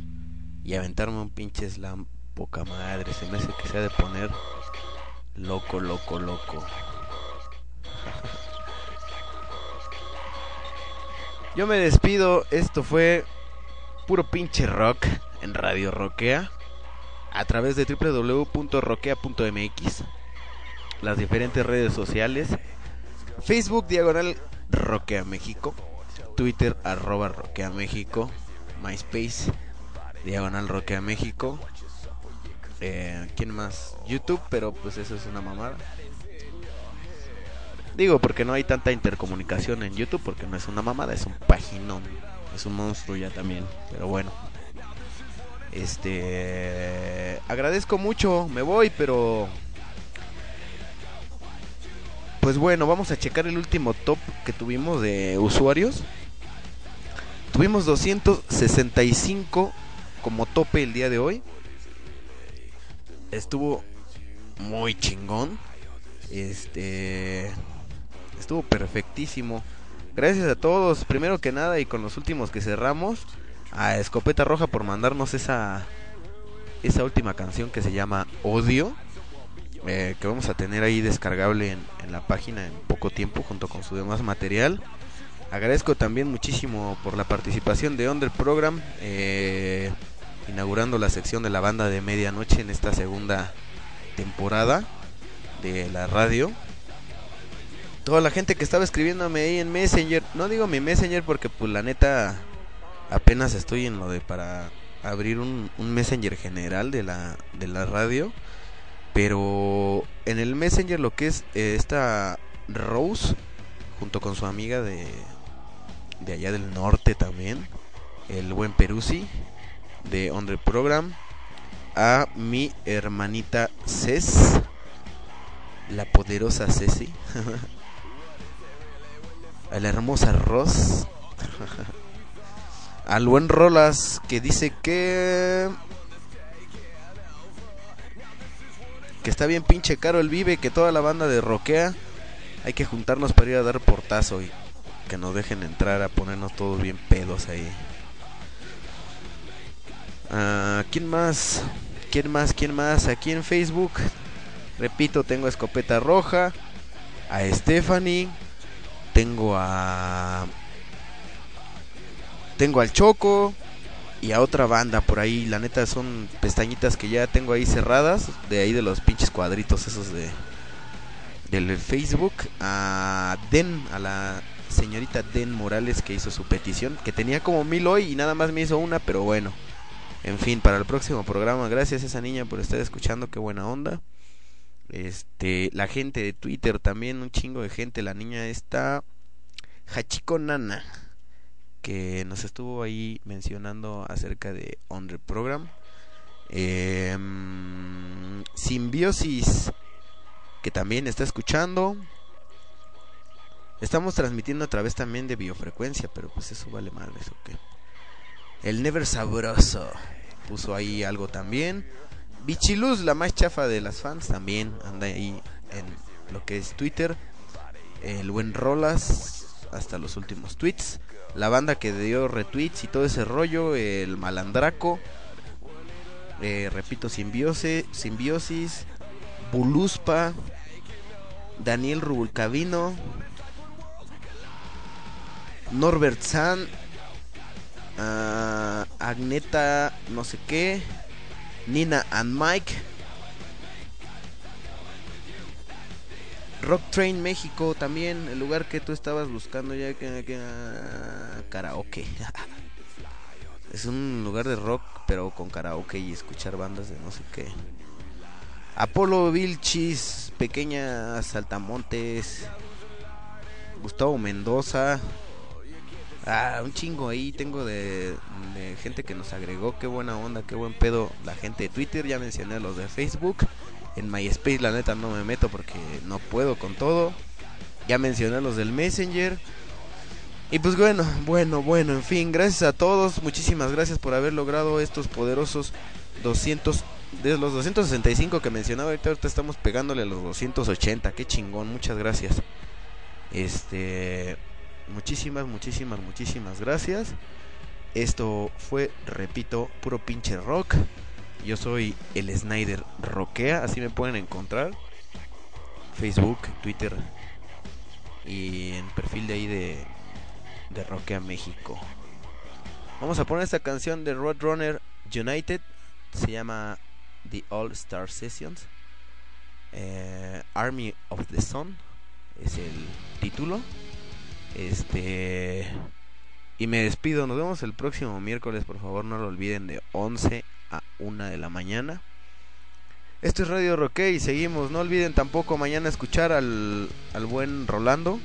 y aventarme un pinche slam poca madre. Se me hace que se ha de poner loco, loco, loco. Yo me despido, esto fue puro pinche rock en Radio Roquea, a través de doble u doble u doble u punto roquea punto m x, las diferentes redes sociales, Facebook diagonal Roquea México, Twitter arroba Roquea México, MySpace diagonal Roquea México, eh, ¿quién más? YouTube, pero pues eso es una mamada. Digo, porque no hay tanta intercomunicación en YouTube, porque no es una mamada, es un paginón, es un monstruo ya también. Pero bueno, este, agradezco mucho, me voy, pero pues bueno, vamos a checar el último top que tuvimos de usuarios. Tuvimos doscientos sesenta y cinco como tope el día de hoy. Estuvo muy chingón. Este... estuvo perfectísimo. Gracias a todos, primero que nada, y con los últimos que cerramos, a Escopeta Roja por mandarnos esa esa última canción que se llama Odio, eh, que vamos a tener ahí descargable en, en la página en poco tiempo junto con su demás material. Agradezco también muchísimo por la participación de Under Program, eh, inaugurando la sección de la banda de medianoche en esta segunda temporada de la radio. Toda la gente que estaba escribiéndome ahí en Messenger, no digo mi Messenger porque pues la neta apenas estoy en lo de para abrir un, un Messenger general de la de la radio, pero en el Messenger lo que es eh, esta Rose junto con su amiga de de allá del norte también, el buen Peruzzi de Under Program, a mi hermanita Cés, la poderosa Ceci, a la hermosa Ross, al buen Rolas, que dice que que está bien pinche caro el Vive, que toda la banda de Roquea hay que juntarnos para ir a dar portazo y que nos dejen entrar a ponernos todos bien pedos ahí. uh, ¿Quién más? ¿Quién más? ¿Quién más? Aquí en Facebook, repito, tengo a Escopeta Roja, a Stephanie, tengo a... tengo al Choco y a otra banda por ahí. La neta son pestañitas que ya tengo ahí cerradas, de ahí de los pinches cuadritos esos de... del Facebook. A Den, a la señorita Den Morales, que hizo su petición, que tenía como mil hoy y nada más me hizo una, pero bueno. En fin, para el próximo programa, gracias a esa niña por estar escuchando, qué buena onda. Este, la gente de Twitter también, un chingo de gente. La niña está Hachiko Nana, que nos estuvo ahí mencionando acerca de Under Program. eh, Simbiosis, que también está escuchando. Estamos transmitiendo a través también de biofrecuencia, pero pues eso vale madre, eso que... El Never Sabroso puso ahí algo también. Bichiluz, la más chafa de las fans, también anda ahí en lo que es Twitter. El buen Rolas, hasta los últimos tweets. La banda que dio retweets y todo ese rollo, el Malandraco, eh, repito, Simbiose, Simbiosis, Buluspa, Daniel Rubulcavino, Norbert San, uh, Agneta no sé qué, Nina and Mike, Rock Train México también, el lugar que tú estabas buscando ya, que, que karaoke. Es un lugar de rock pero con karaoke y escuchar bandas de no sé qué. Apolo Vilchis, Pequeña Saltamontes, Gustavo Mendoza. Ah, un chingo ahí tengo de, de gente que nos agregó, qué buena onda, qué buen pedo. La gente de Twitter, ya mencioné a los de Facebook. En MySpace la neta no me meto porque no puedo con todo. Ya mencioné a los del Messenger. Y pues bueno, bueno, bueno, en fin, gracias a todos. Muchísimas gracias por haber logrado estos poderosos doscientos, de los doscientos sesenta y cinco que mencionaba ahorita, ahorita estamos pegándole a los doscientos ochenta, qué chingón, muchas gracias. Este... Muchísimas, muchísimas, muchísimas gracias. Esto fue, repito, puro pinche rock. Yo soy el Snyder Roquea, así me pueden encontrar. Facebook, Twitter y en perfil de ahí de, de Roquea México. Vamos a poner esta canción de Roadrunner United. Se llama The All Star Sessions. Eh, Army of the Sun es el título. Este... Y me despido, nos vemos el próximo miércoles, por favor no lo olviden, de once a una de la mañana. Esto es Radio Roquea y seguimos. No olviden tampoco mañana escuchar al, al buen Rolando,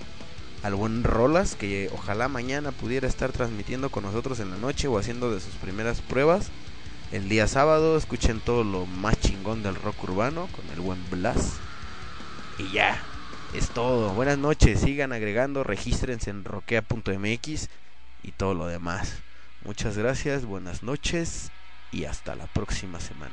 al buen Rolas, que ojalá mañana pudiera estar transmitiendo con nosotros en la noche o haciendo de sus primeras pruebas. El día sábado escuchen todo lo más chingón del rock urbano con el buen Blas. Y ya, es todo. Buenas noches, sigan agregando, regístrense en roquea punto m x y todo lo demás. Muchas gracias, buenas noches y hasta la próxima semana.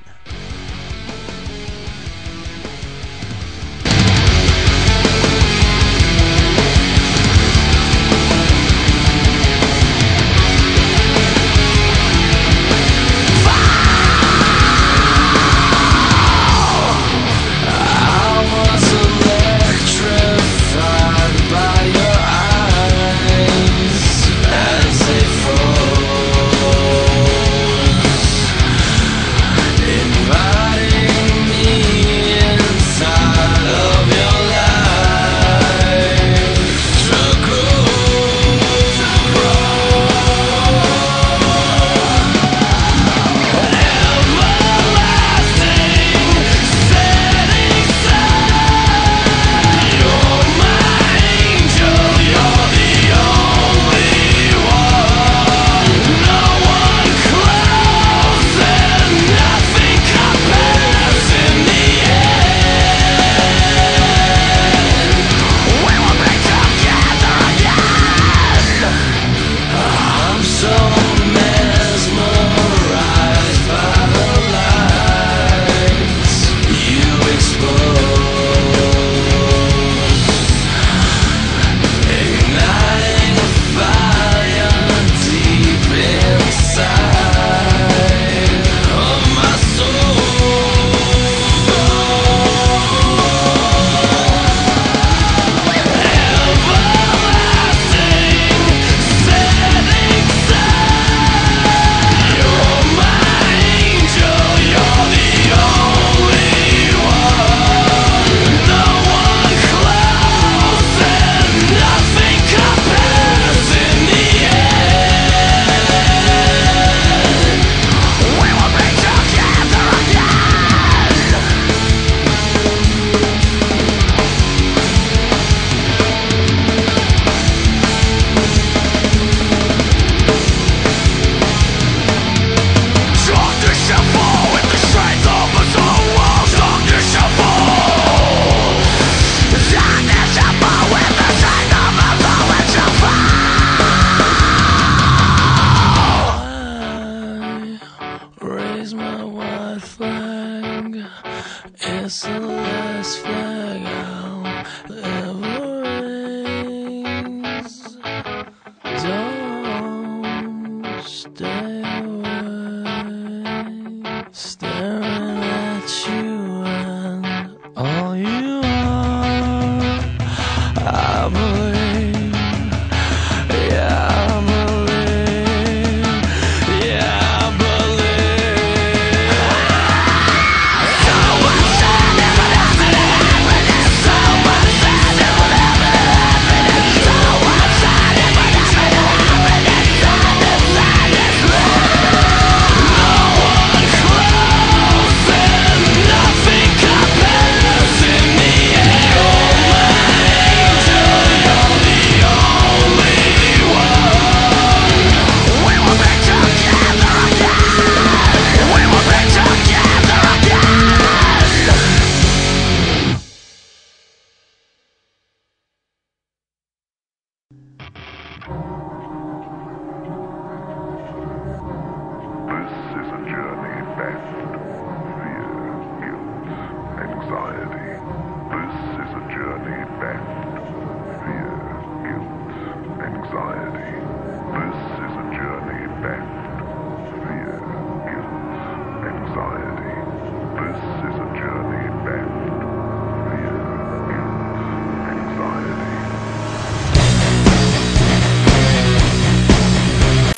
I'm